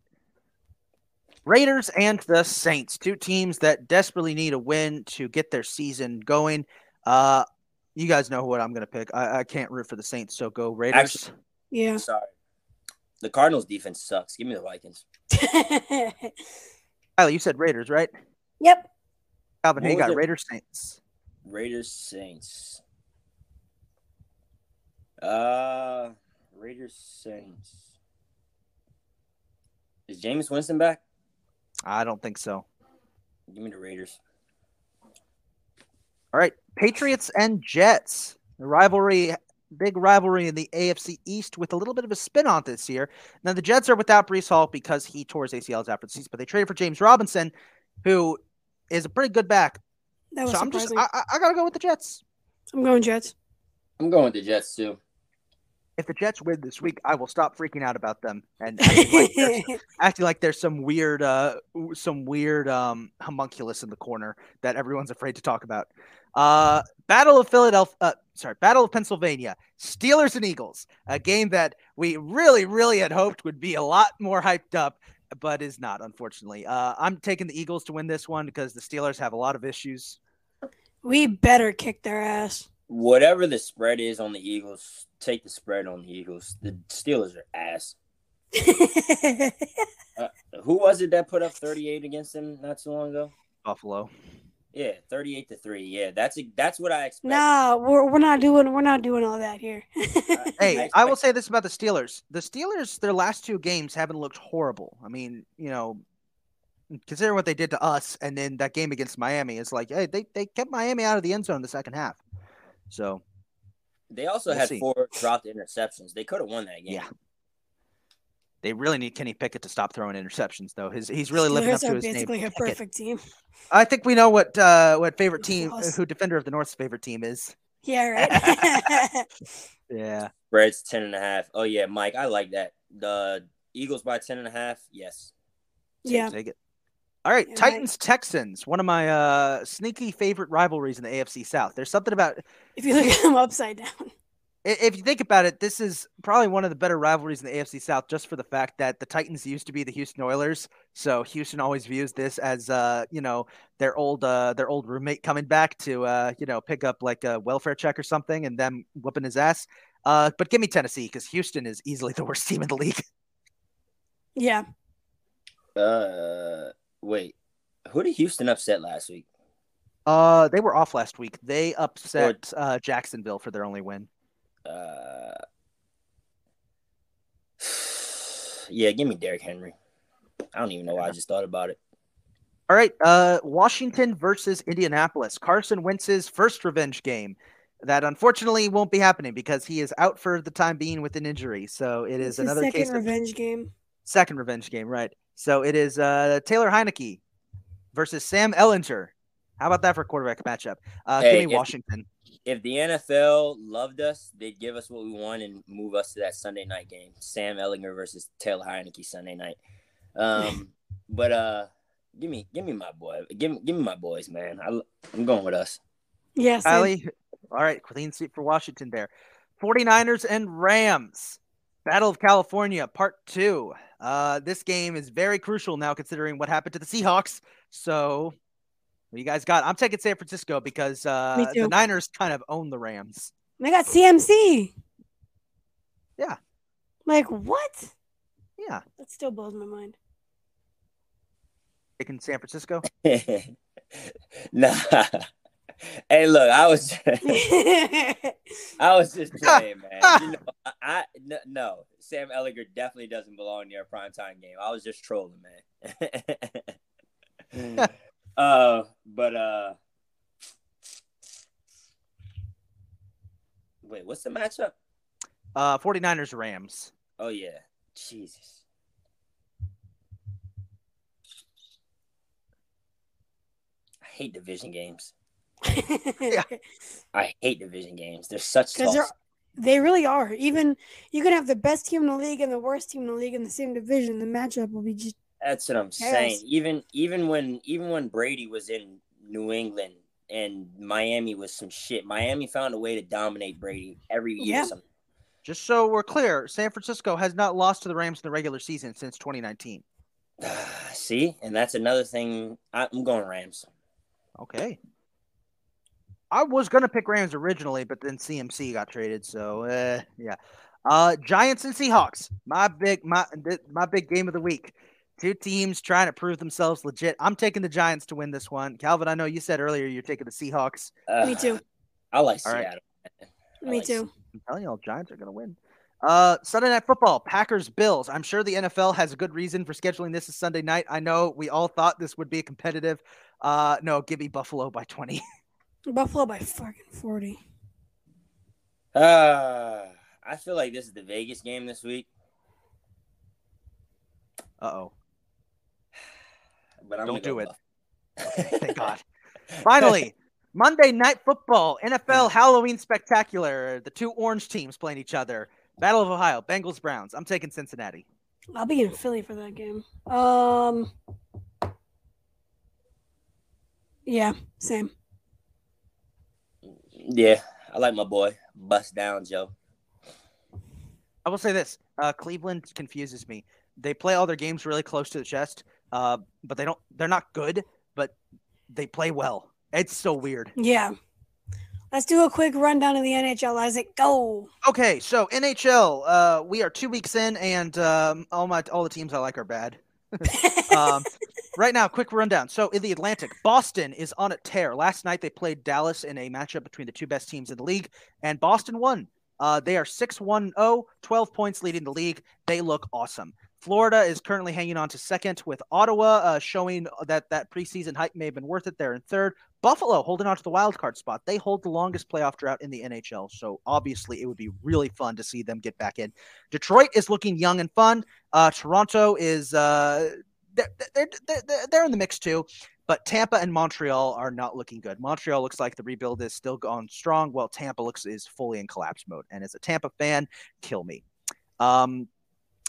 Raiders and the Saints, two teams that desperately need a win to get their season going. Uh, you guys know what I'm going to pick. I, I can't root for the Saints, so go Raiders. Actually, yeah. Sorry. The Cardinals' defense sucks. Give me the Vikings. Tyler, you said Raiders, right? Yep. Calvin, hey, got it? Raiders, Saints. Raiders, Saints. Uh, Raiders, Saints. Is Jameis Winston back? I don't think so. Give me the Raiders. All right, Patriots and Jets. The rivalry, big rivalry in the A F C East with a little bit of a spin on this year. Now, the Jets are without Breece Hall because he tore his A C Ls after the season, but they traded for James Robinson, who is a pretty good back. That was so surprising. I'm just, I, I got to go with the Jets. I'm going Jets. I'm going with the Jets, too. If the Jets win this week, I will stop freaking out about them and acting like there's, acting like there's some weird, uh, some weird um, homunculus in the corner that everyone's afraid to talk about. Uh, Battle of Philadelphia, uh, sorry, Battle of Pennsylvania, Steelers and Eagles, a game that we really, really had hoped would be a lot more hyped up, but is not, unfortunately. Uh, I'm taking the Eagles to win this one because the Steelers have a lot of issues. We better kick their ass. Whatever the spread is on the Eagles, take the spread on the Eagles. The Steelers are ass. uh, who was it that put up thirty-eight against them not too long ago? Buffalo. Yeah, thirty-eight to three. Yeah, that's a, that's what I expect. No, we're we're not doing we're not doing all that here. uh, hey, I, I will say this about the Steelers: the Steelers, their last two games haven't looked horrible. I mean, you know. Considering what they did to us, and then that game against Miami is like, hey, they, they kept Miami out of the end zone in the second half. So they also we'll had see. four dropped interceptions. They could have won that game. Yeah. They really need Kenny Pickett to stop throwing interceptions, though. His he's really Steelers living up to his name. Basically, a perfect team. I think we know what uh, what favorite team, who defender of the North's favorite team is. Yeah, right. Yeah, Reds ten and a half. Oh yeah, Mike, I like that. The Eagles by ten and a half. Yes. Take, yeah. Take it. All right, yeah, Titans-Texans, one of my uh, sneaky favorite rivalries in the A F C South. There's something about – If you look at them upside down. If you think about it, this is probably one of the better rivalries in the A F C South just for the fact that the Titans used to be the Houston Oilers, so Houston always views this as, uh, you know, their old uh, their old roommate coming back to, uh, you know, pick up like a welfare check or something and them whooping his ass. Uh, but give me Tennessee because Houston is easily the worst team in the league. Yeah. Uh. Wait, who did Houston upset last week? Uh, they were off last week. They upset or, uh, Jacksonville for their only win. Uh, yeah, give me Derrick Henry. I don't even know why I just thought about it. All right, uh, Washington versus Indianapolis. Carson Wentz's first revenge game. That unfortunately won't be happening because he is out for the time being with an injury. So it is it's another second case revenge of, game. Second revenge game, right? So it is uh, Taylor Heinicke versus Sam Ehlinger. How about that for a quarterback matchup? Uh, hey, give me if, Washington. If the N F L loved us, they'd give us what we want and move us to that Sunday night game. Sam Ehlinger versus Taylor Heinicke Sunday night. Um, but uh, give me, give me my boy. Give, give me my boys, man. I, I'm going with us. Yes, Ali. All right, clean sweep for Washington there. forty-niners and Rams. Battle of California, part two. Uh, this game is very crucial now considering what happened to the Seahawks. So what you guys got? I'm taking San Francisco because uh, the Niners kind of own the Rams. They got C M C. Yeah. Like, what? Yeah. That still blows my mind. Taking San Francisco? Nah. Hey, look, I was, I was just saying, man. You know, I n- no, Sam Ehlinger definitely doesn't belong near a primetime game. I was just trolling, man. uh, but uh, wait, what's the matchup? Uh, forty-niners Rams. Oh yeah, Jesus. I hate division games. yeah. I hate division games. They're such toss. They really are. Even you could have the best team in the league and the worst team in the league in the same division. The matchup will be just. That's what I'm chaos. saying. Even even when even when Brady was in New England and Miami was some shit, Miami found a way to dominate Brady every year. Yeah. Something. Just so we're clear, San Francisco has not lost to the Rams in the regular season since twenty nineteen. See, and that's another thing. I'm going Rams. Okay. I was going to pick Rams originally, but then C M C got traded, so uh, yeah. Uh, Giants and Seahawks, my big my my big game of the week. Two teams trying to prove themselves legit. I'm taking the Giants to win this one. Calvin, I know you said earlier you're taking the Seahawks. Uh, Me too. I like Seattle. Right. I Me like too. Seattle. I'm telling y'all, Giants are going to win. Uh, Sunday Night Football, Packers, Bills. I'm sure the N F L has a good reason for scheduling this as Sunday night. I know we all thought this would be competitive. Uh, no, give me Buffalo by twenty. Buffalo by fucking forty. Uh, I feel like this is the Vegas game this week. Uh-oh. But I'm Don't do it. Thank God. Finally, Monday Night Football, N F L Halloween Spectacular. The two orange teams playing each other. Battle of Ohio, Bengals, Browns. I'm taking Cincinnati. I'll be in Philly for that game. Um, Yeah, same. Yeah, I like my boy. Bust down, Joe. I will say this. Uh, Cleveland confuses me. They play all their games really close to the chest, uh, but they don't, they're not good, but they play well. It's so weird. Yeah. Let's do a quick rundown of the N H L, Isaac. Go. Okay, so N H L, uh, we are two weeks in, and um, all my all the teams I like are bad. um Right now, quick rundown. So in the Atlantic, Boston is on a tear. Last night, they played Dallas in a matchup between the two best teams in the league, and Boston won. Uh, they are six one oh, twelve points leading the league. They look awesome. Florida is currently hanging on to second with Ottawa, uh, showing that that preseason hype may have been worth it. They're in third. Buffalo holding on to the wild card spot. They hold the longest playoff drought in the N H L, so obviously it would be really fun to see them get back in. Detroit is looking young and fun. Uh, Toronto is... Uh, They're, they're, they're, they're in the mix too, but Tampa and Montreal are not looking good. Montreal looks like the rebuild is still going strong, while Tampa looks is fully in collapse mode. And as a Tampa fan, kill me. Um,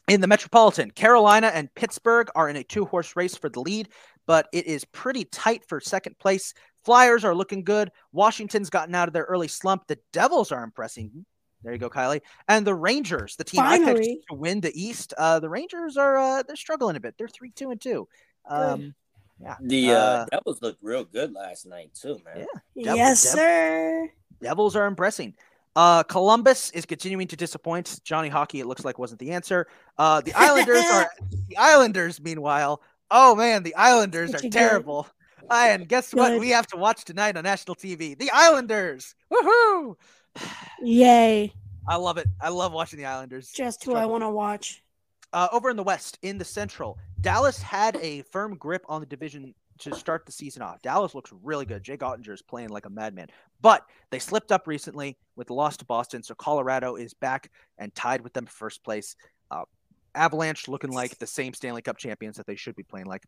in the Metropolitan, Carolina and Pittsburgh are in a two-horse race for the lead, but it is pretty tight for second place. Flyers are looking good. Washington's gotten out of their early slump. The Devils are impressing. There you go, Kylie. And the Rangers, the team Finally. I picked to win the East. Uh, the Rangers are uh, they're struggling a bit. They're three, two, and two. Um, yeah. The uh, uh, Devils looked real good last night too, man. Yeah. Devils, yes, Devils. sir. Devils are impressing. Uh, Columbus is continuing to disappoint. Johnny Hockey, it looks like, wasn't the answer. Uh, the Islanders are the Islanders. Meanwhile, oh man, the Islanders what are terrible. Doing? And guess good. What? We have to watch tonight on national T V. The Islanders. Woohoo! Yay. I love it. I love watching the Islanders. Just who I want to watch. Uh, over in the West, in the Central, Dallas had a firm grip on the division to start the season off. Dallas looks really good. Jake Ottinger is playing like a madman. But they slipped up recently with the loss to Boston, so Colorado is back and tied with them first place. Uh, Avalanche looking like the same Stanley Cup champions that they should be playing like.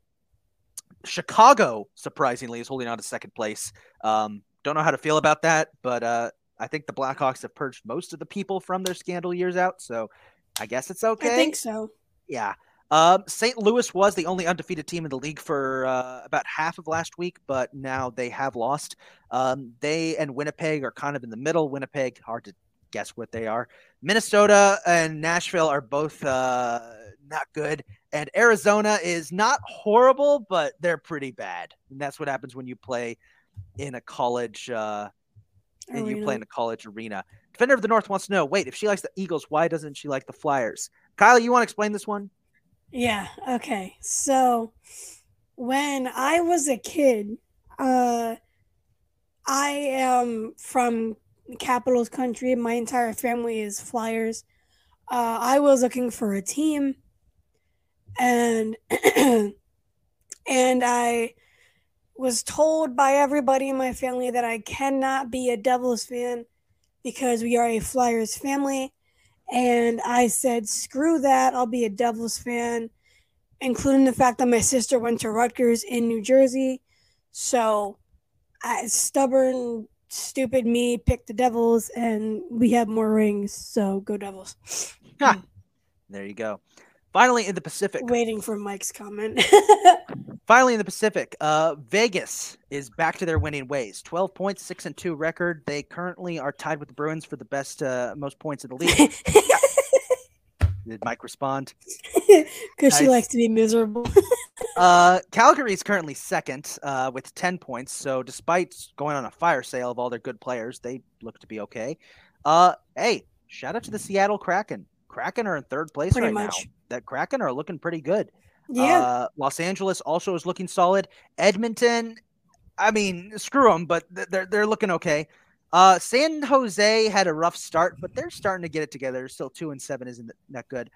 Chicago, surprisingly, is holding on to second place. Um, don't know how to feel about that, but uh, I think the Blackhawks have purged most of the people from their scandal years out, so I guess it's okay. I think so. Yeah. Um, Saint Louis was the only undefeated team in the league for uh, about half of last week, but now they have lost. Um, they and Winnipeg are kind of in the middle. Winnipeg, hard to guess what they are. Minnesota and Nashville are both uh, not good. And Arizona is not horrible, but they're pretty bad. And that's what happens when you play in a college uh, and you play in a college arena. Defender of the North wants to know, wait, if she likes the Eagles, why doesn't she like the Flyers? Kylie, you want to explain this one? Yeah, okay. So when I was a kid, uh, I am from Capitals country. My entire family is Flyers. Uh, I was looking for a team, and and I was told by everybody in my family that I cannot be a Devils fan because we are a Flyers family. And I said, screw that, I'll be a Devils fan, including the fact that my sister went to Rutgers in New Jersey. So I, stubborn, stupid me picked the Devils, and we have more rings, so go Devils. Ha. There you go. Finally in the Pacific. Waiting for Mike's comment. Finally in the Pacific, uh, Vegas is back to their winning ways. twelve points, six and two record. They currently are tied with the Bruins for the best, uh, most points in the league. Did Mike respond? Because nice. She likes to be miserable. uh, Calgary is currently second uh, with ten points. So despite going on a fire sale of all their good players, they look to be okay. Uh, hey, shout out to the Seattle Kraken. Kraken are in third place pretty right much. Now. That Kraken are looking pretty good. Yeah. Uh, Los Angeles also is looking solid. Edmonton, I mean, screw them, but they're they're looking okay. Uh, San Jose had a rough start, but they're starting to get it together. They're still two and seven isn't that good.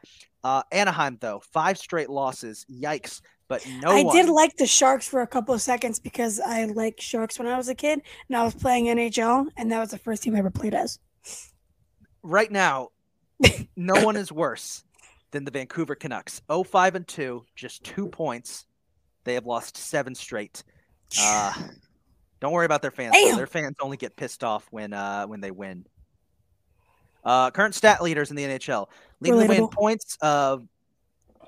Uh, Anaheim though, five straight losses. Yikes! But no, I one... did like the Sharks for a couple of seconds because I like Sharks when I was a kid and I was playing N H L, and that was the first team I ever played as. Right now, no one is worse than the Vancouver Canucks. oh five and two, just two points. They have lost seven straight. Uh, don't worry about their fans. Their fans only get pissed off when uh, when they win. Uh, current stat leaders in the N H L. Leading the way in points. Uh,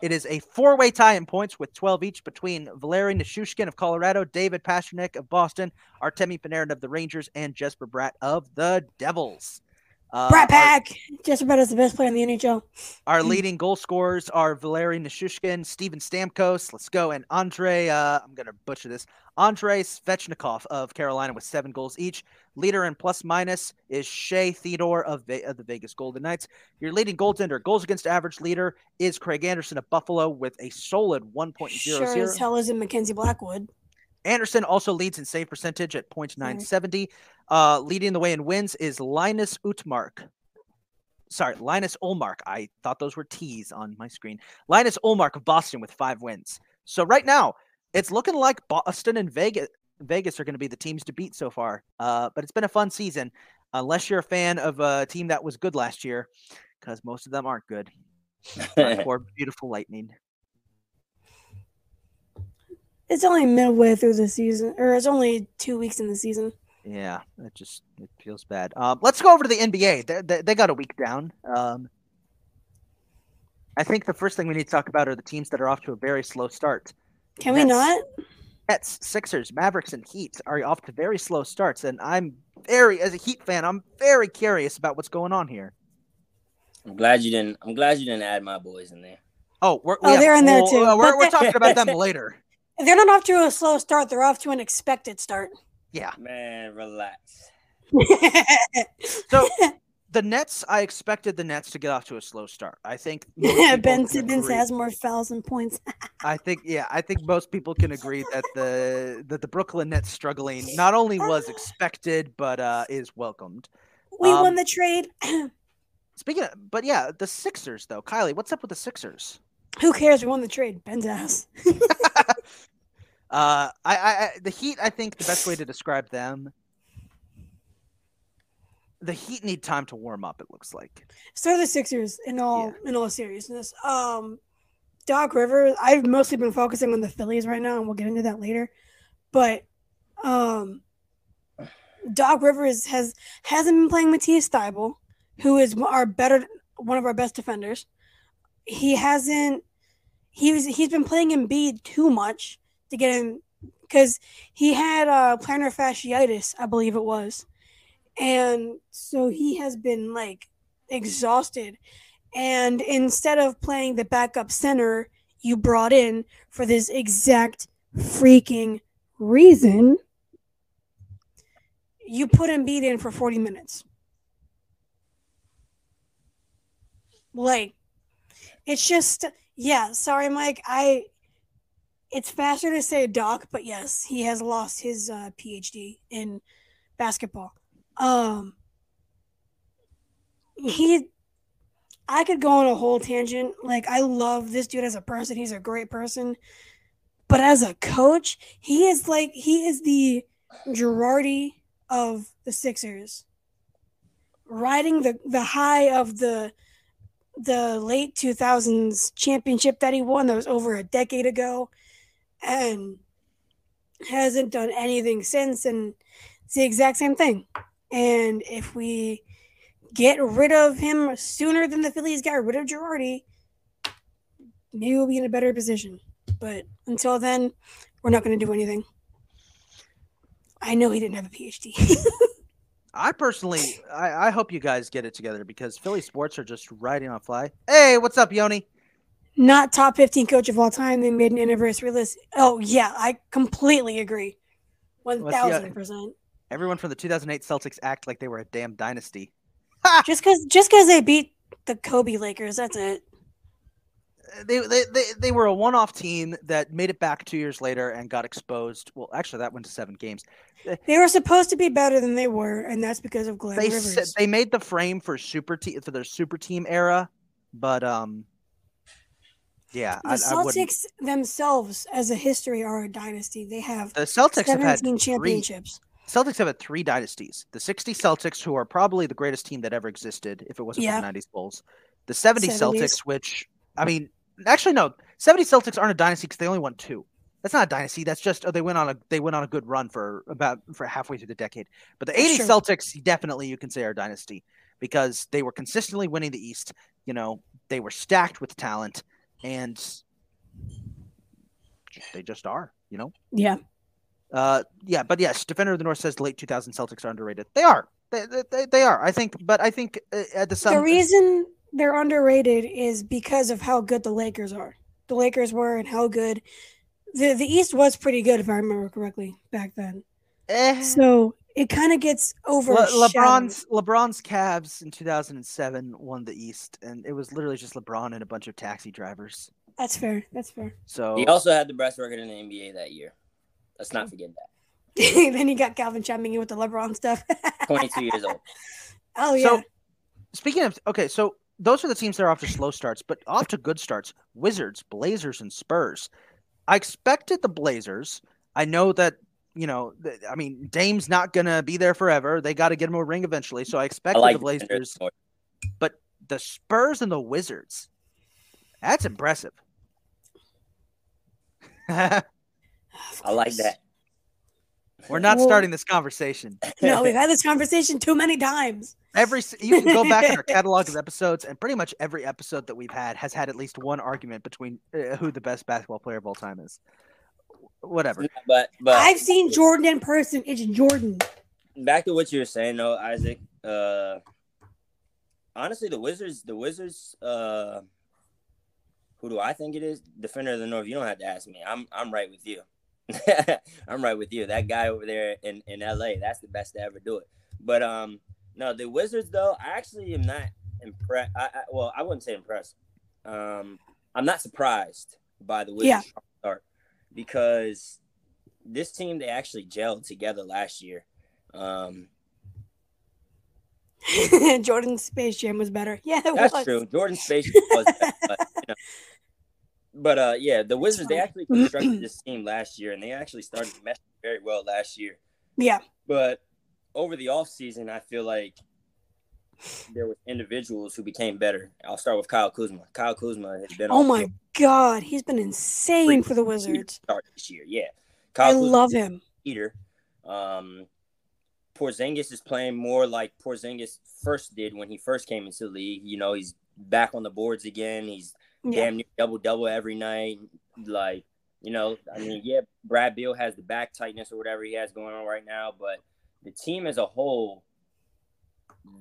it is a four-way tie in points with twelve each between Valeri Nichushkin of Colorado, David Pastrnak of Boston, Artemi Panarin of the Rangers, and Jesper Bratt of the Devils. Uh, Brat Pack! Our, Jesper Bratt is the best player in the N H L. Our leading goal scorers are Valeri Nichushkin, Steven Stamkos, let's go, and Andre, uh, I'm going to butcher this, Andrei Svechnikov of Carolina with seven goals each. Leader in plus-minus is Shea Theodore of, Ve- of the Vegas Golden Knights. Your leading goaltender, goals against average leader, is Craig Anderson of Buffalo with a solid one point oh oh. Sure as hell isn't Mackenzie Blackwood. Anderson also leads in save percentage at point nine seven oh. Uh, leading the way in wins is Linus Utmark. Sorry, Linus Ullmark. I thought those were T's on my screen. Linus Ullmark of Boston with five wins. So right now, it's looking like Boston and Vegas, Vegas are going to be the teams to beat so far. Uh, but it's been a fun season, unless you're a fan of a team that was good last year, because most of them aren't good. Poor beautiful Lightning. It's only midway through the season, or it's only two weeks in the season. Yeah, it just it feels bad. Um, let's go over to the N B A. They, they, they got a week down. Um, I think the first thing we need to talk about are the teams that are off to a very slow start. Can Nets, we not? Nets, Sixers, Mavericks, and Heat are off to very slow starts, and I'm very, as a Heat fan, I'm very curious about what's going on here. I'm glad you didn't. I'm glad you didn't add my boys in there. Oh, we're, we oh, have, they're in there too. We're, we're, we're talking about them later. They're not off to a slow start. They're off to an expected start. Yeah. Man, relax. So, the Nets, I expected the Nets to get off to a slow start. I think Ben Simmons has more fouls and points. I think, yeah, I think most people can agree that the that the Brooklyn Nets struggling not only was expected, but uh, is welcomed. We um, won the trade. Speaking of, but yeah, the Sixers, though. Kylie, what's up with the Sixers? Who cares? We won the trade. Ben's ass. Uh, I, I, the Heat, I think the best way to describe them, the Heat need time to warm up, it looks like. So the Sixers, in all yeah. in all seriousness. Um, Doc Rivers, I've mostly been focusing on the Phillies right now, and we'll get into that later. But um, Doc Rivers has, hasn't been playing Matisse Thybulle, who is our better one of our best defenders. He hasn't – he's he's been playing Embiid too much. To get him, because he had uh, plantar fasciitis, I believe it was, and so he has been like exhausted. And instead of playing the backup center you brought in for this exact freaking reason, you put Embiid in for forty minutes. Like, it's just yeah. Sorry, Mike. I. It's faster to say Doc, but yes, he has lost his uh, P H D in basketball. Um, he I could go on a whole tangent. Like, I love this dude as a person. He's a great person. But as a coach, he is like, he is the Girardi of the Sixers. Riding the, the high of the the late two thousands championship that he won that was over a decade ago and hasn't done anything since. And it's the exact same thing. And if we get rid of him sooner than the Phillies got rid of Girardi, maybe we'll be in a better position. But until then, we're not going to do anything. I know he didn't have a P H D. I personally, I, I hope you guys get it together because Philly sports are just riding on fly. Hey, what's up, Yoni? Not top fifteen coach of all time. They made an anniversary list. Oh, yeah, I completely agree. one thousand percent. Everyone from the two thousand eight Celtics act like they were a damn dynasty. just because just because they beat the Kobe Lakers, that's it. They, they they they were a one-off team that made it back two years later and got exposed. Well, actually, that went to seven games. They were supposed to be better than they were, and that's because of Glenn they Rivers. S- they made the frame for super te- for their super team era, but um, yeah, the I, Celtics I themselves as a history are a dynasty. They have the Celtics seventeen have had championships. Three, Celtics have had three dynasties: the sixties Celtics, who are probably the greatest team that ever existed, if it wasn't yeah. for the nineties Bulls; the seventies Celtics, which I mean. Actually, no. seventy Celtics aren't a dynasty because they only won two. That's not a dynasty. That's just oh, they went on a they went on a good run for about for halfway through the decade. But the eighties sure. Celtics definitely you can say are a dynasty because they were consistently winning the East. You know, they were stacked with talent, and they just are. You know. Yeah. Uh, yeah, but yes, Defender of the North says the late two thousands Celtics are underrated. They are. They they, they are. I think, but I think at the some the reason. They're underrated is because of how good the Lakers are. The Lakers were and how good the the East was pretty good if I remember correctly back then. Eh. So it kind of gets overshadowed. Le- LeBron's LeBron's Cavs in two thousand seven won the East, and it was literally just LeBron and a bunch of taxi drivers. That's fair. That's fair. So he also had the best record in the N B A that year. Let's not forget that. Then you got Calvin chiming in with the LeBron stuff. twenty-two years old. Oh yeah. So speaking of okay, so. Those are the teams that are off to slow starts, but off to good starts. Wizards, Blazers, and Spurs. I expected the Blazers. I know that, you know, th- I mean, Dame's not going to be there forever. They got to get him a ring eventually, so I expected I like the Blazers. The but the Spurs and the Wizards, that's impressive. I like that. We're not Whoa. starting this conversation. No, we've had this conversation too many times. Every you can go back in our catalog of episodes, and pretty much every episode that we've had has had at least one argument between uh, who the best basketball player of all time is. Whatever. But but I've seen Jordan in person. It's Jordan. Back to what you were saying, though, Isaac. Uh, honestly, the Wizards. The Wizards. Uh, who do I think it is? Defender of the North. You don't have to ask me. I'm I'm right with you. I'm right with you. That guy over there in, in L A, that's the best to ever do it. But um, no, the Wizards though, I actually am not impressed. I, I, well, I wouldn't say impressed. Um, I'm not surprised by the Wizards yeah. start because this team they actually gelled together last year. Um, Jordan's Space Jam was better. Yeah, it that's was. true. Jordan's Space Jam was better. But, you know, But, uh, yeah, the Wizards, they actually constructed this team last year, and they actually started meshing very well last year. Yeah. But over the offseason, I feel like there were individuals who became better. I'll start with Kyle Kuzma. Kyle Kuzma has been – Oh, my God. He's been insane for the Wizards. Start this year, yeah. Kyle I Kuzma love him. Eater. Um, Porzingis is playing more like Porzingis first did when he first came into the league. You know, he's back on the boards again. He's – Yeah. Damn near double-double every night. Like, you know, I mean, yeah, Brad Beal has the back tightness or whatever he has going on right now, but the team as a whole,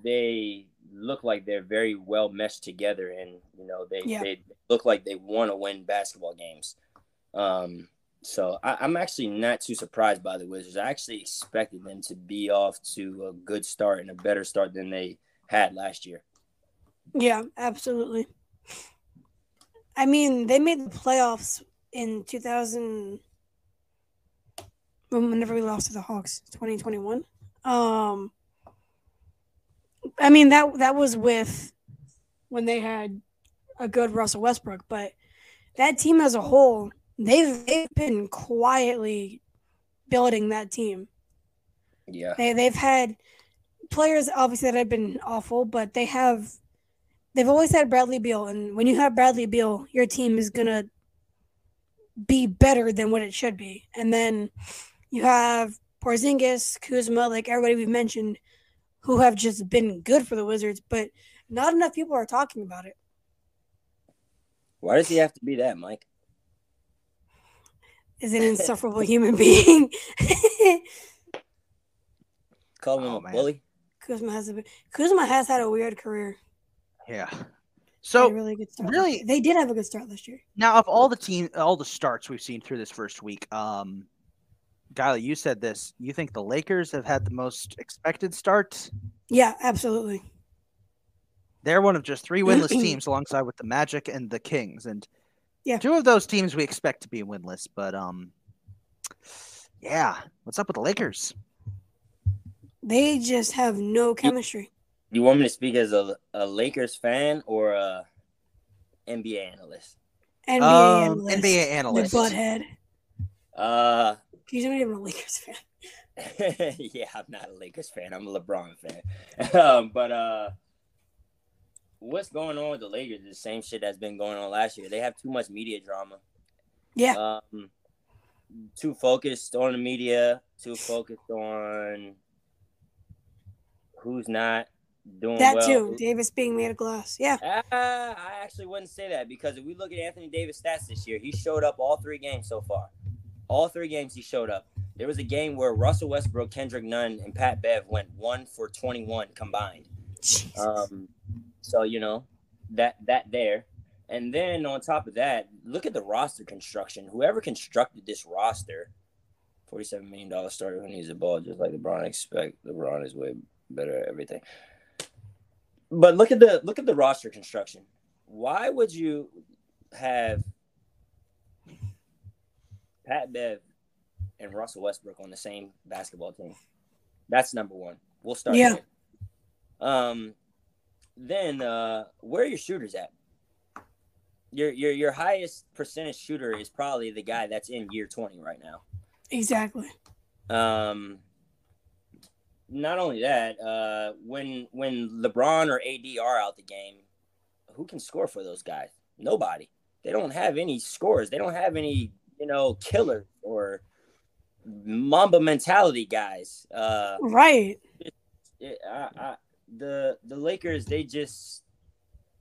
they look like they're very well meshed together and, you know, they, yeah. they look like they want to win basketball games. Um, so I, I'm actually not too surprised by the Wizards. I actually expected them to be off to a good start and a better start than they had last year. Yeah, absolutely. I mean, they made the playoffs in two thousand, whenever we lost to the Hawks, twenty twenty-one. Um, I mean, that that was with when they had a good Russell Westbrook. But that team as a whole, they've, they've been quietly building that team. Yeah. They, they've had players, obviously, that have been awful, but they have – they've always had Bradley Beal. And when you have Bradley Beal, your team is going to be better than what it should be. And then you have Porzingis, Kuzma, like everybody we've mentioned, who have just been good for the Wizards, but not enough people are talking about it. Why does he have to be that, Mike? Is an insufferable human being. Call him oh, a man. bully. Kuzma has a, Kuzma has had a weird career. Yeah. So really, good start really they did have a good start last year. Now, of all the team, all the starts we've seen through this first week, um, Guiley, you said this. You think the Lakers have had the most expected start? Yeah, absolutely. They're one of just three winless teams, alongside with the Magic and the Kings, and yeah, two of those teams we expect to be winless. But um, yeah, what's up with the Lakers? They just have no chemistry. You, you want me to speak as a, a Lakers fan or a N B A analyst? N B A um, analyst. N B A analyst. The butthead. Uh. He's not even a Lakers fan. Yeah, I'm not a Lakers fan. I'm a LeBron fan. um, but uh, what's going on with the Lakers is the same shit that's been going on last year. They have too much media drama. Yeah. Um, too focused on the media. Too focused on who's not doing that well. That too. Davis being made of glass. Yeah. Uh, I actually wouldn't say that, because if we look at Anthony Davis' stats this year, he showed up all three games so far. All three games he showed up. There was a game where Russell Westbrook, Kendrick Nunn, and Pat Bev went one for twenty-one combined. Um, so, you know, that that there. And then on top of that, look at the roster construction. Whoever constructed this roster, forty-seven million dollars starter who needs a ball, just like LeBron expect. LeBron is way better at everything. But look at the look at the roster construction. Why would you have Pat Bev and Russell Westbrook on the same basketball team? That's number one. We'll start yeah. there. Um, then uh, where are your shooters at? Your your your highest percentage shooter is probably the guy that's in year twenty right now. Exactly. Um. Not only that, uh, when when LeBron or A D are out the game, who can score for those guys? Nobody. They don't have any scores. They don't have any, you know, killer or Mamba mentality guys. Uh, right. It, it, I, I, the the Lakers, they just,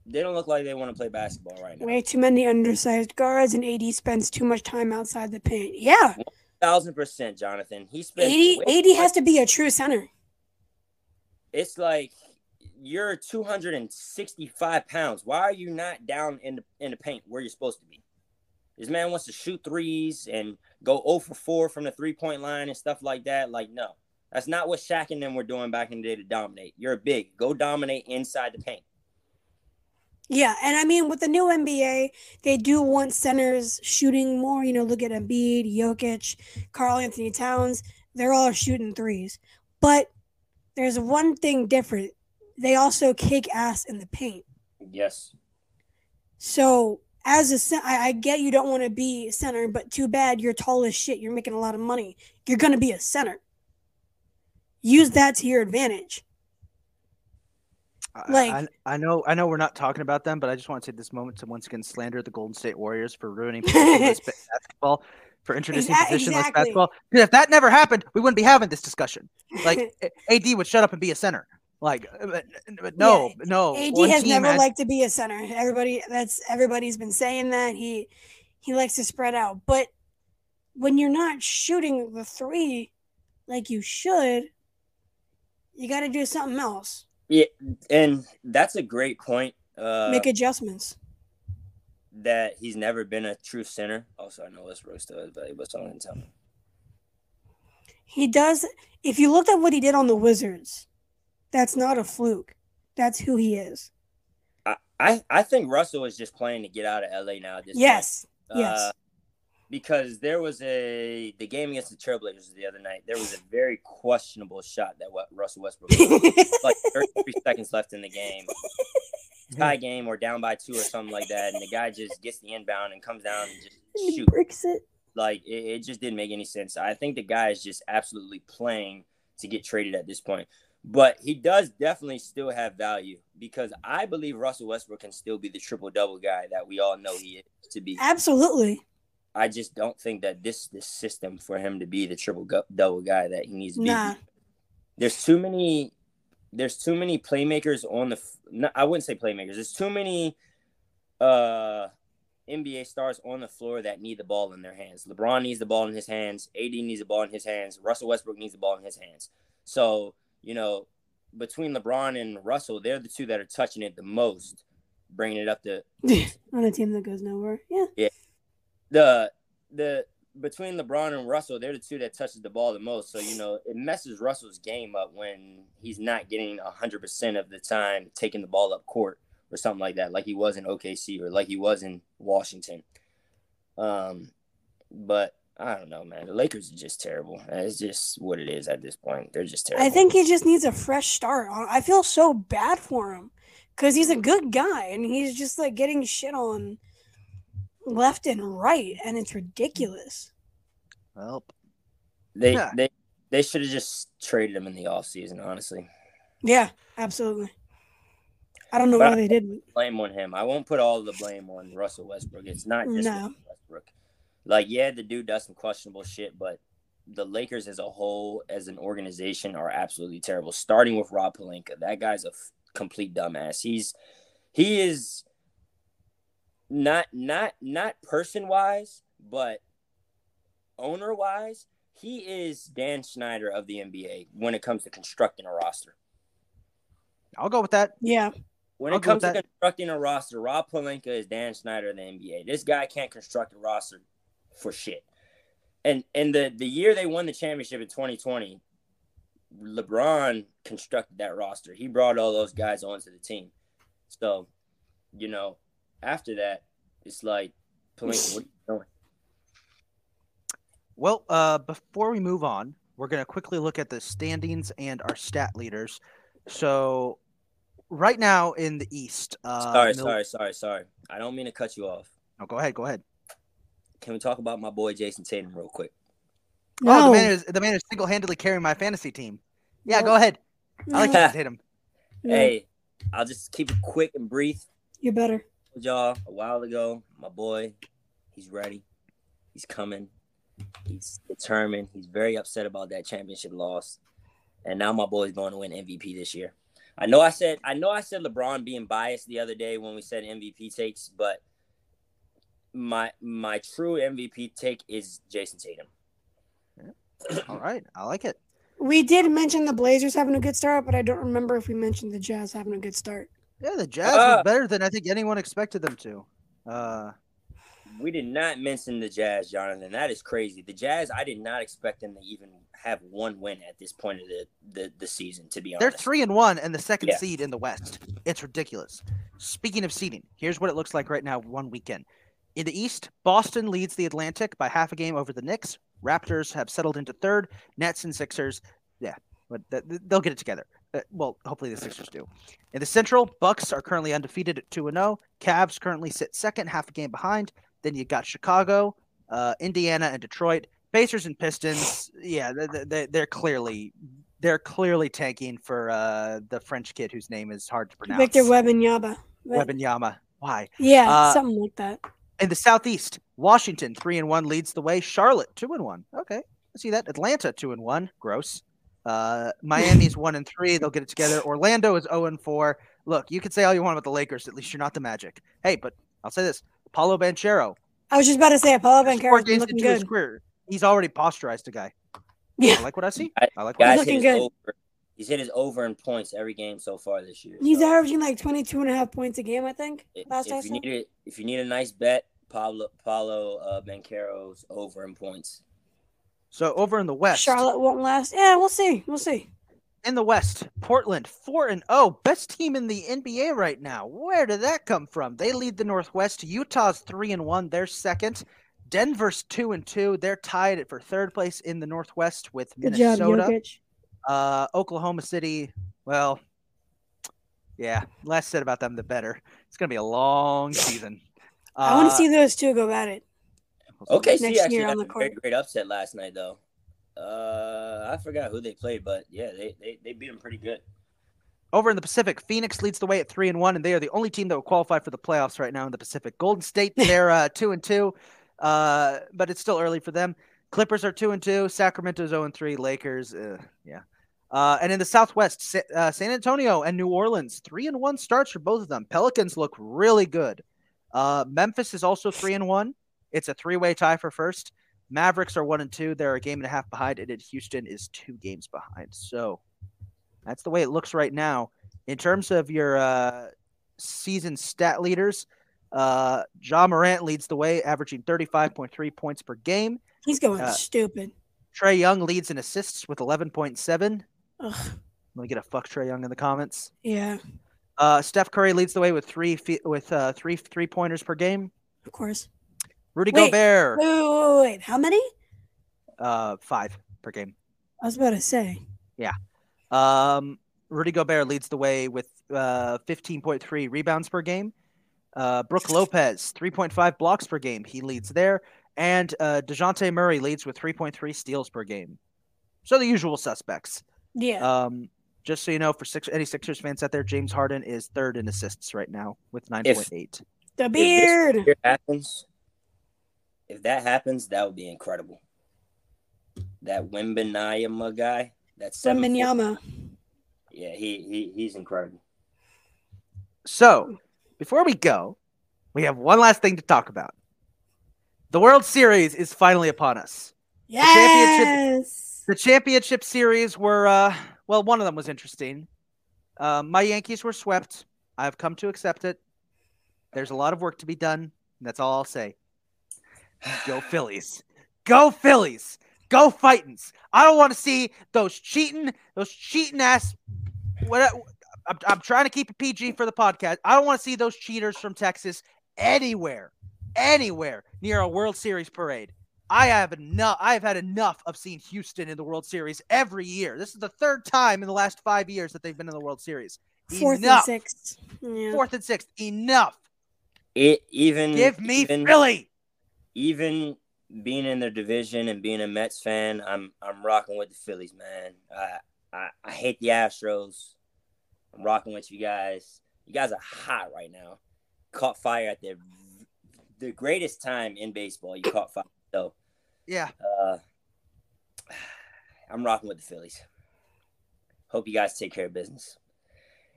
they don't look like they want to play basketball right now. Way too many undersized guards, and A D spends too much time outside the paint. Yeah. one thousand percent, Jonathan. He spends A D, A D has to be a true center. It's like, you're two hundred sixty-five pounds. Why are you not down in the, in the paint where you're supposed to be? This man wants to shoot threes and go zero for four from the three-point line and stuff like that. Like, no. That's not what Shaq and them were doing back in the day to dominate. You're big. Go dominate inside the paint. Yeah, and I mean, with the new N B A, they do want centers shooting more. You know, look at Embiid, Jokic, Karl-Anthony Towns. They're all shooting threes. But there's one thing different. They also kick ass in the paint. Yes. So as a, I get you don't want to be a center, but too bad you're tall as shit. You're making a lot of money. You're going to be a center. Use that to your advantage. Like I, I, I know, I know we're not talking about them, but I just want to take this moment to once again slander the Golden State Warriors for ruining basketball, for introducing exa- positionless exactly. basketball. Because if that never happened, we wouldn't be having this discussion. Like A D would shut up and be a center. Like, no, yeah. no. A D One has never has... liked to be a center. Everybody, that's everybody's been saying that he he likes to spread out. But when you're not shooting the three like you should, you got to do something else. Yeah, and that's a great point. Uh, Make adjustments. That he's never been a true center. Also, I know Westbrook still is, but someone can tell me. He does. If you looked at what he did on the Wizards, that's not a fluke. That's who he is. I, I, I think Russell is just playing to get out of L A now. At this yes. Point. Yes. Uh, because there was a the game against the Trailblazers the other night. There was a very questionable shot that what Russell Westbrook. Like thirty-three seconds left in the game. tie game or down by two or something like that, and the guy just gets the inbound and comes down and just and shoots. Breaks it. Like, it, it just didn't make any sense. I think the guy is just absolutely playing to get traded at this point. But he does definitely still have value because I believe Russell Westbrook can still be the triple-double guy that we all know he is to be. Absolutely. I just don't think that this this system for him to be the triple-double guy that he needs to nah. be. There's too many there's too many playmakers on the no, – I wouldn't say playmakers. There's too many uh, N B A stars on the floor that need the ball in their hands. LeBron needs the ball in his hands. A D needs the ball in his hands. Russell Westbrook needs the ball in his hands. So – you know, between LeBron and Russell, they're the two that are touching it the most, bringing it up to on a team that goes nowhere. Yeah, yeah. The the between LeBron and Russell, they're the two that touches the ball the most. So you know, it messes Russell's game up when he's not getting a hundred percent of the time taking the ball up court or something like that, like he was in O K C or like he was in Washington. Um, but. I don't know, man. The Lakers are just terrible. It's just what it is at this point. They're just terrible. I think he just needs a fresh start. I feel so bad for him because he's a good guy, and he's just, like, getting shit on left and right, and it's ridiculous. Well, they yeah. they, they should have just traded him in the offseason, honestly. Yeah, absolutely. I don't know but why I they didn't. Blame on him. I won't put all the blame on Russell Westbrook. It's not just no. Russell Westbrook. Like, yeah, the dude does some questionable shit, but the Lakers as a whole, as an organization, are absolutely terrible. Starting with Rob Pelinka. That guy's a f- complete dumbass. He's he is not not not person-wise, but owner-wise, he is Dan Snyder of the N B A when it comes to constructing a roster. I'll go with that. Yeah. When I'll it comes to constructing a roster, Rob Pelinka is Dan Snyder of the N B A. This guy can't construct a roster for shit. And and the, the year they won the championship in twenty twenty, LeBron constructed that roster. He brought all those guys onto the team. So, you know, after that, it's like, Pelinka, what are you doing? Well, uh, before we move on, we're going to quickly look at the standings and our stat leaders. So, right now in the East. Uh, sorry, Mil- sorry, sorry, sorry. I don't mean to cut you off. No, go ahead, go ahead. Can we talk about my boy Jason Tatum real quick? No. Oh, the man is the man is single-handedly carrying my fantasy team. Yeah, no. Go ahead. No. I like Jason Tatum. No. Hey, I'll just keep it quick and brief. You better. I told y'all a while ago, my boy, he's ready. He's coming. He's determined. He's very upset about that championship loss. And now my boy's going to win M V P this year. I know I said I know I said LeBron being biased the other day when we said M V P takes, but My my true M V P take is Jason Tatum. Yeah. All right. I like it. We did mention the Blazers having a good start, but I don't remember if we mentioned the Jazz having a good start. Yeah, the Jazz uh, was better than I think anyone expected them to. Uh, we did not mention the Jazz, Jonathan. That is crazy. The Jazz, I did not expect them to even have one win at this point of the, the, the season, to be honest. They're three and one and the second yeah. seed in the West. It's ridiculous. Speaking of seeding, here's what it looks like right now one weekend. In the East, Boston leads the Atlantic by half a game over the Knicks. Raptors have settled into third. Nets and Sixers, yeah, but th- they'll get it together. Uh, well, hopefully the Sixers do. In the Central, Bucks are currently undefeated at two and oh. Cavs currently sit second, half a game behind. Then you got Chicago, uh, Indiana, and Detroit. Pacers and Pistons, yeah, they, they, they're clearly they're clearly tanking for uh, the French kid whose name is hard to pronounce. Victor Wembanyama. Wembanyama. Why? Yeah, uh, something like that. In the Southeast, Washington three and one leads the way. Charlotte two and one. Okay, I see that. Atlanta two and one. Gross. Uh, Miami's one and three. They'll get it together. Orlando is zero and four. Look, you can say all you want about the Lakers. At least you're not the Magic. Hey, but I'll say this: Paolo Banchero. I was just about to say Paolo Banchero's been looking good. Career, he's already posterized a guy. Yeah, I like what I see. I like what he's looking good. Over. He's hit his over in points every game so far this year. He's so. averaging like twenty-two and a half points a game, I think. Last if, if you need it, if you need a nice bet. Paolo, Paolo uh, Banchero's over in points. So over in the West, Charlotte won't last. Yeah, we'll see. We'll see. In the West, Portland four and oh, best team in the N B A right now. Where did that come from? They lead the Northwest. Utah's three and one. They're second. Denver's two and two. They're tied for third place in the Northwest with Minnesota. Good job, Jokic. Uh, Oklahoma City. Well. Yeah, less said about them, the better. It's going to be a long season. Uh, I want to see those two go at it. Okay, next actually year on the court. Great, great upset last night, though. Uh, I forgot who they played, but yeah, they, they, they beat them pretty good. Over in the Pacific, Phoenix leads the way at three and one, and they are the only team that will qualify for the playoffs right now in the Pacific. Golden State, they're uh, two and two, uh, but it's still early for them. Clippers are two and two. Sacramento's zero and three. Lakers, uh, yeah. Uh, and in the Southwest, Sa- uh, San Antonio and New Orleans, three and one starts for both of them. Pelicans look really good. Uh, Memphis is also three and one. It's a three-way tie for first. Mavericks are one and two. They're a game and a half behind, and Houston is two games behind. So that's the way it looks right now. In terms of your uh, season stat leaders, uh, Ja Morant leads the way, averaging thirty-five point three points per game. He's going uh, stupid. Trae Young leads in assists with eleven point seven. Ugh. Let me get a fuck Trae Young in the comments. Yeah. Uh, Steph Curry leads the way with three fe- with uh, three three pointers per game. Of course. Rudy wait, Gobert. Wait, wait, wait, how many? Uh, five per game. I was about to say. Yeah. Um, Rudy Gobert leads the way with uh, fifteen point three rebounds per game. Uh, Brooke Lopez, three point five blocks per game. He leads there. And uh, DeJounte Murray leads with three point three steals per game. So the usual suspects. Yeah. Um, just so you know, for six, any Sixers fans out there, James Harden is third in assists right now with nine point eight. The beard! If this happens, if that happens, that would be incredible. That Wembanyama guy. That's Wembanyama. Yeah, he, he he's incredible. So, before we go, we have one last thing to talk about. The World Series is finally upon us. Yes! The championship, the championship series were, uh, well, one of them was interesting. Uh, my Yankees were swept. I've come to accept it. There's a lot of work to be done, and that's all I'll say. Go Phillies. Go Phillies. Go Fightins. I don't want to see those cheating, those cheating ass. What I'm, I'm trying to keep a P G for the podcast. I don't want to see those cheaters from Texas anywhere, anywhere near a World Series parade. I have enough. I have had enough of seeing Houston in the World Series every year. This is the third time in the last five years that they've been in the World Series. Fourth enough. and sixth. Yeah. Fourth and sixth. Enough. It even give me even, Philly. Even. Being in their division and being a Mets fan, I'm I'm rocking with the Phillies, man. I, I I hate the Astros. I'm rocking with you guys. You guys are hot right now. Caught fire at the the greatest time in baseball. You caught fire, so yeah. Uh, I'm rocking with the Phillies. Hope you guys take care of business.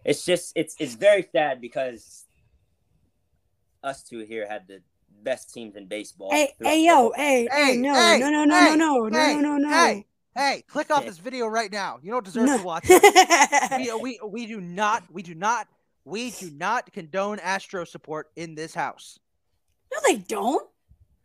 It's just it's it's very sad because us two here had the best teams in baseball. Hey, hey, yo, hey, hey, no, hey, no, no, no, hey, no, no, no, hey, no, no, no. Hey, hey, click off this video right now. You don't deserve no. to watch it. we, we, we do not, we do not, we do not condone Astro support in this house. No, they don't.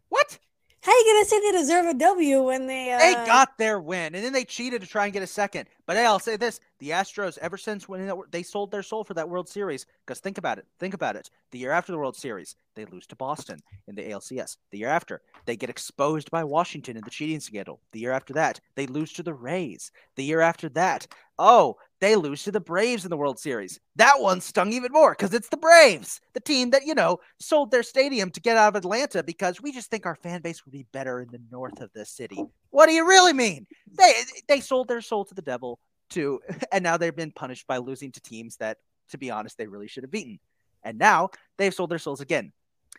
What? How are you going to say they deserve a W when they... Uh... They got their win, and then they cheated to try and get a second. But hey, I'll say this. The Astros, ever since when they sold their soul for that World Series, because think about it. Think about it. The year after the World Series, they lose to Boston in the A L C S. The year after, they get exposed by Washington in the cheating scandal. The year after that, they lose to the Rays. The year after that, oh, they lose to the Braves in the World Series. That one stung even more because it's the Braves, the team that, you know, sold their stadium to get out of Atlanta because we just think our fan base would be better in the north of the city. What do you really mean? They they sold their soul to the devil, too, and now they've been punished by losing to teams that, to be honest, they really should have beaten. And now they've sold their souls again.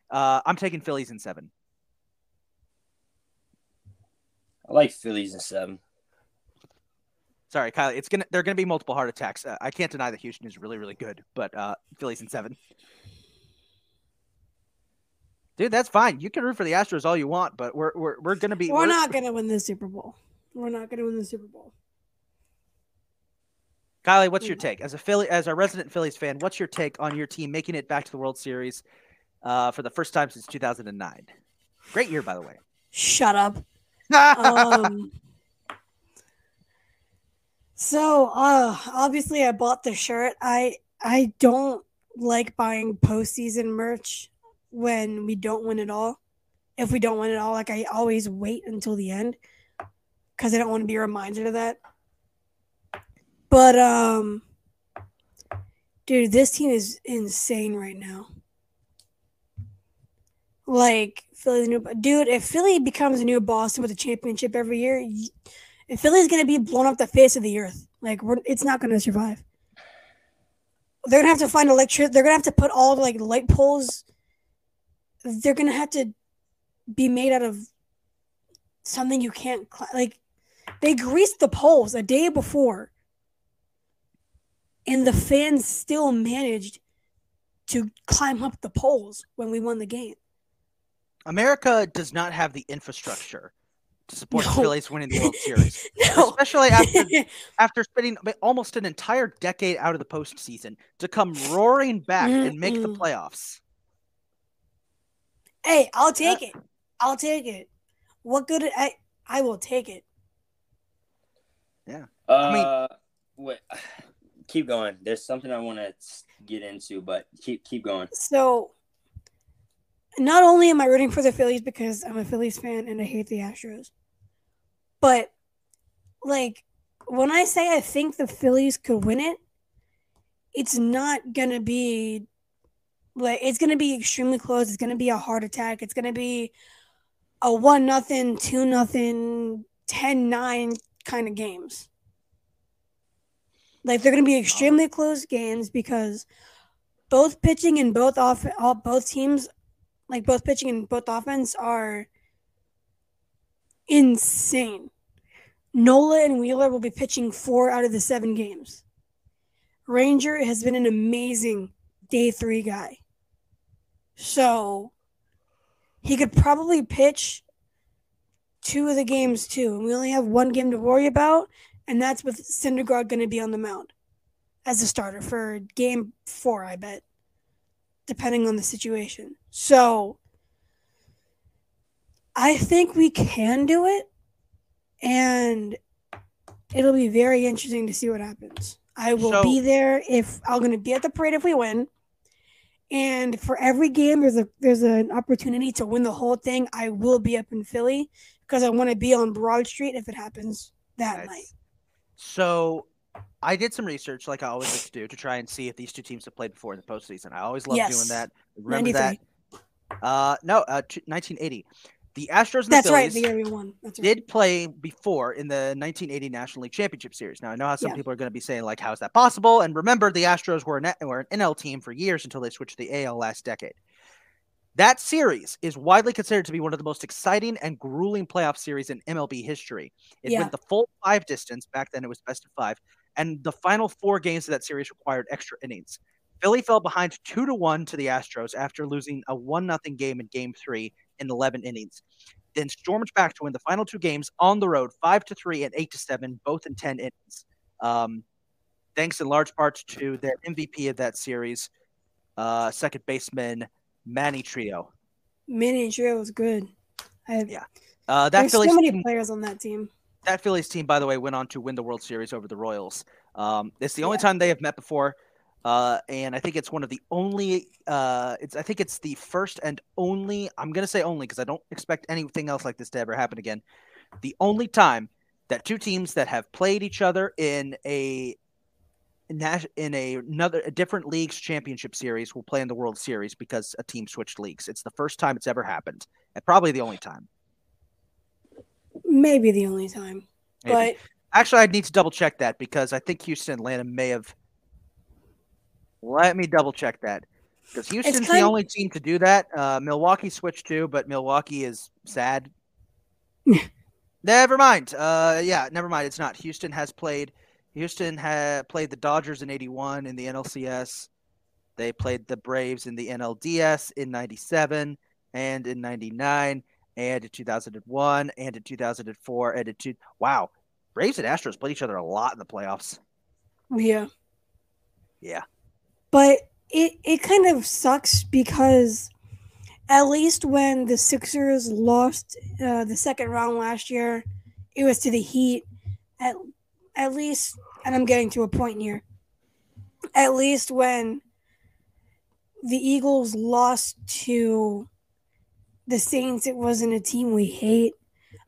Uh, I'm taking Phillies in seven. I like Phillies in seven. Sorry, Kyle. It's gonna. There are gonna be multiple heart attacks. Uh, I can't deny that Houston is really, really good, but uh, Phillies in seven. Dude, that's fine. You can root for the Astros all you want, but we're we're we're gonna be. We're, we're not gonna win the Super Bowl. We're not gonna win the Super Bowl. Kylie, what's your take as a Philly, as a resident Phillies fan? What's your take on your team making it back to the World Series uh, for the first time since two thousand nine? Great year, by the way. Shut up. um. So, uh, obviously I bought the shirt. I I don't like buying postseason merch when we don't win it all. If we don't win it all, like I always wait until the end because I don't want to be reminded of that. But um, Dude, this team is insane right now. Like, Philly's new – dude, if Philly becomes a new Boston with a championship every year, if Philly's going to be blown off the face of the earth. Like, we're, it's not going to survive. They're going to have to find electric – they're going to have to put all, like, light poles – they're going to have to be made out of something you can't – like, they greased the poles a day before, and the fans still managed to climb up the poles when we won the game. America does not have the infrastructure to support no. Philly's winning the World Series, no. especially after after spending almost an entire decade out of the postseason to come roaring back mm-hmm. and make the playoffs. Hey, I'll take uh, it. I'll take it. What good? I I will take it. Yeah. Uh, I mean, wait. Keep going. There's something I want to get into, but keep keep going. So. Not only am I rooting for the Phillies because I'm a Phillies fan and I hate the Astros, but, like, when I say I think the Phillies could win it, it's not going to be, like, it's going to be extremely close. It's going to be a heart attack. It's going to be a one nothing, two nothing, ten nine kind of games. Like, they're going to be extremely close games because both pitching and both off all, both teams – like, both pitching and both offense are insane. Nola and Wheeler will be pitching four out of the seven games. Ranger has been an amazing day three guy. So, he could probably pitch two of the games, too. And we only have one game to worry about, and that's with Syndergaard going to be on the mound as a starter for game four, I bet, depending on the situation. So I think we can do it, and it'll be very interesting to see what happens. I will so, be there if I'm going to be at the parade if we win. And for every game, there's a there's an opportunity to win the whole thing. I will be up in Philly because I want to be on Broad Street if it happens that nice. night. So I did some research, like I always like to do, to try and see if these two teams have played before in the postseason. I always love yes. doing that. Remember that? Uh, no, uh, t- nineteen eighty. The Astros and That's the Phillies right, the year we won. That's did right. play before in the nineteen eighty National League Championship Series. Now, I know how some yeah. people are going to be saying, like, how is that possible? And remember, the Astros were an, were an N L team for years until they switched to the A L last decade. That series is widely considered to be one of the most exciting and grueling playoff series in M L B history. It yeah. went the full five distance. Back then, it was best of five. And the final four games of that series required extra innings. Philly fell behind two to one to the Astros after losing a one nothing game in Game Three in eleven innings. Then stormed back to win the final two games on the road, five to three and eight to seven, both in ten innings. Um, thanks in large part to their M V P of that series, uh, second baseman Manny Trillo. Manny Trillo was good. I, yeah, uh, that there's Philly's so many team, players on that team. That Phillies team, by the way, went on to win the World Series over the Royals. Um, it's the only yeah. time they have met before, uh, and I think it's one of the only. Uh, it's I think it's the first and only. I'm gonna say only because I don't expect anything else like this to ever happen again. The only time that two teams that have played each other in a in a another a different league's championship series will play in the World Series because a team switched leagues. It's the first time it's ever happened, and probably the only time. Maybe the only time. Maybe. But actually, I'd need to double check that because I think Houston and Atlanta may have. Let me double check that because Houston's the only of... team to do that. Uh, Milwaukee switched too, but Milwaukee is sad. Never mind. Uh, yeah, never mind. It's not. Houston has played. Houston had played the Dodgers in eighty-one in the N L C S. They played the Braves in the N L D S in ninety-seven and in ninety-nine. And in two thousand one, and in two thousand four, and in two. Wow, Braves and Astros played each other a lot in the playoffs. Yeah, yeah. But it it kind of sucks because at least when the Sixers lost uh, the second round last year, it was to the Heat. At at least, and I'm getting to a point here. At least when the Eagles lost to the Saints, it wasn't a team we hate.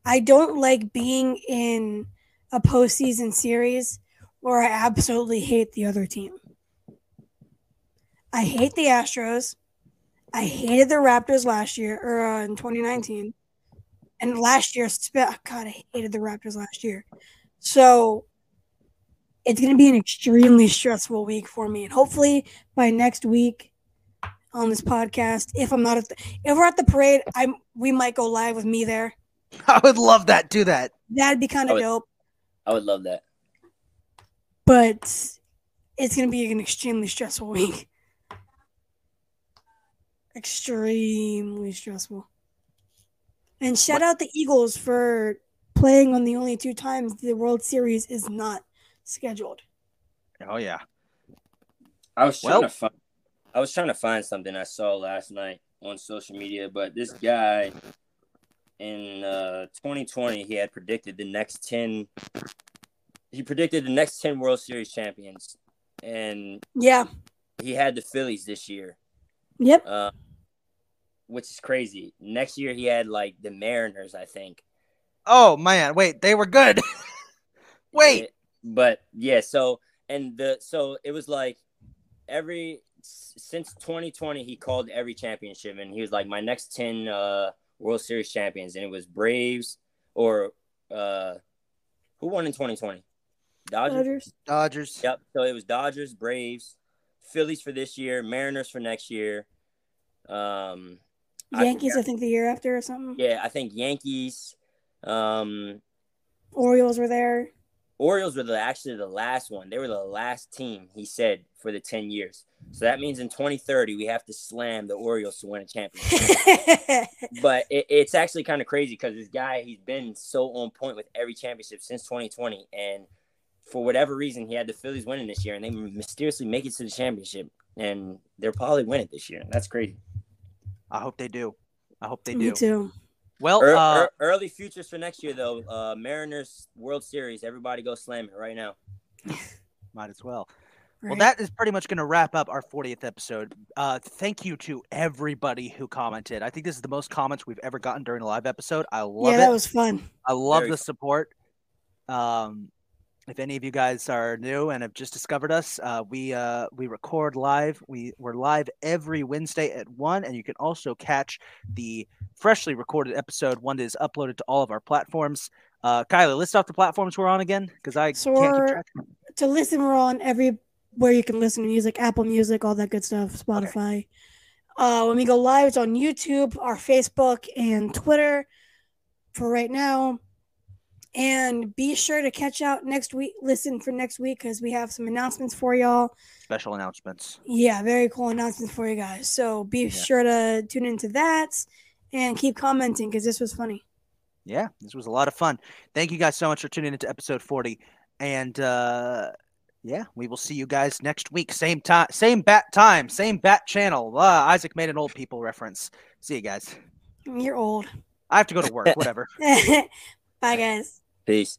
I don't like being in a postseason series where I absolutely hate the other team. I hate the Astros. I hated the Raptors last year, or uh, in twenty nineteen. And last year, oh God, I hated the Raptors last year. So it's going to be an extremely stressful week for me. And hopefully by next week on this podcast, if I'm not at the, if we're at the parade, I'm we might go live with me there. I would love that. Do that. That'd be kind of dope. I would love that. But it's going to be an extremely stressful week. Extremely stressful. And shout out the Eagles for playing on the only two times the World Series is not scheduled. Oh yeah. I was trying well, to find I was trying to find something I saw last night on social media, but this guy in uh, twenty twenty he had predicted the next ten he predicted the next ten World Series champions. And yeah. He had the Phillies this year. Yep. Uh, which is crazy. Next year he had like the Mariners, I think. Oh man, wait, they were good. wait. It, but yeah, so and the so it was like every since twenty twenty he called every championship and he was like my next ten uh, World Series champions and it was Braves or uh, who won in twenty twenty? Dodgers. Dodgers. Dodgers. Yep. So it was Dodgers, Braves, Phillies for this year, Mariners for next year. Um, Yankees, I, I think the year after or something. Yeah, I think Yankees. Um, Orioles were there. Orioles were the, actually the last one. They were the last team, he said, for the ten years. So that means in twenty thirty, we have to slam the Orioles to win a championship. But it, it's actually kind of crazy because this guy, he's been so on point with every championship since twenty twenty. And for whatever reason, he had the Phillies winning this year, and they mysteriously make it to the championship. And they'll probably win it this year. That's crazy. I hope they do. I hope they do. Me too. Well, er, uh, er, early futures for next year, though. Uh, Mariners World Series. Everybody go slam it right now. Might as well. Right. Well, that is pretty much going to wrap up our fortieth episode. Uh, thank you to everybody who commented. I think this is the most comments we've ever gotten during a live episode. I love yeah, it. Yeah, that was fun. I love Very the fun. support. Um. If any of you guys are new and have just discovered us, uh, we uh, we record live. We, we're live every Wednesday at one, and you can also catch the freshly recorded episode one that is uploaded to all of our platforms. Uh, Kyler, list off the platforms we're on again, because I so can't keep track. To listen, we're on everywhere you can listen to music, Apple Music, all that good stuff, Spotify. Okay. Uh, when we go live, it's on YouTube, our Facebook, and Twitter for right now. And be sure to catch out next week. Listen for next week because we have some announcements for y'all. Special announcements. Yeah, very cool announcements for you guys. So be yeah. sure to tune into that and keep commenting because this was funny. Yeah, this was a lot of fun. Thank you guys so much for tuning into episode forty. And uh, yeah, we will see you guys next week. Same time, same bat time, same bat channel. Uh, Isaac made an old people reference. See you guys. You're old. I have to go to work. Whatever. Bye, guys. Peace.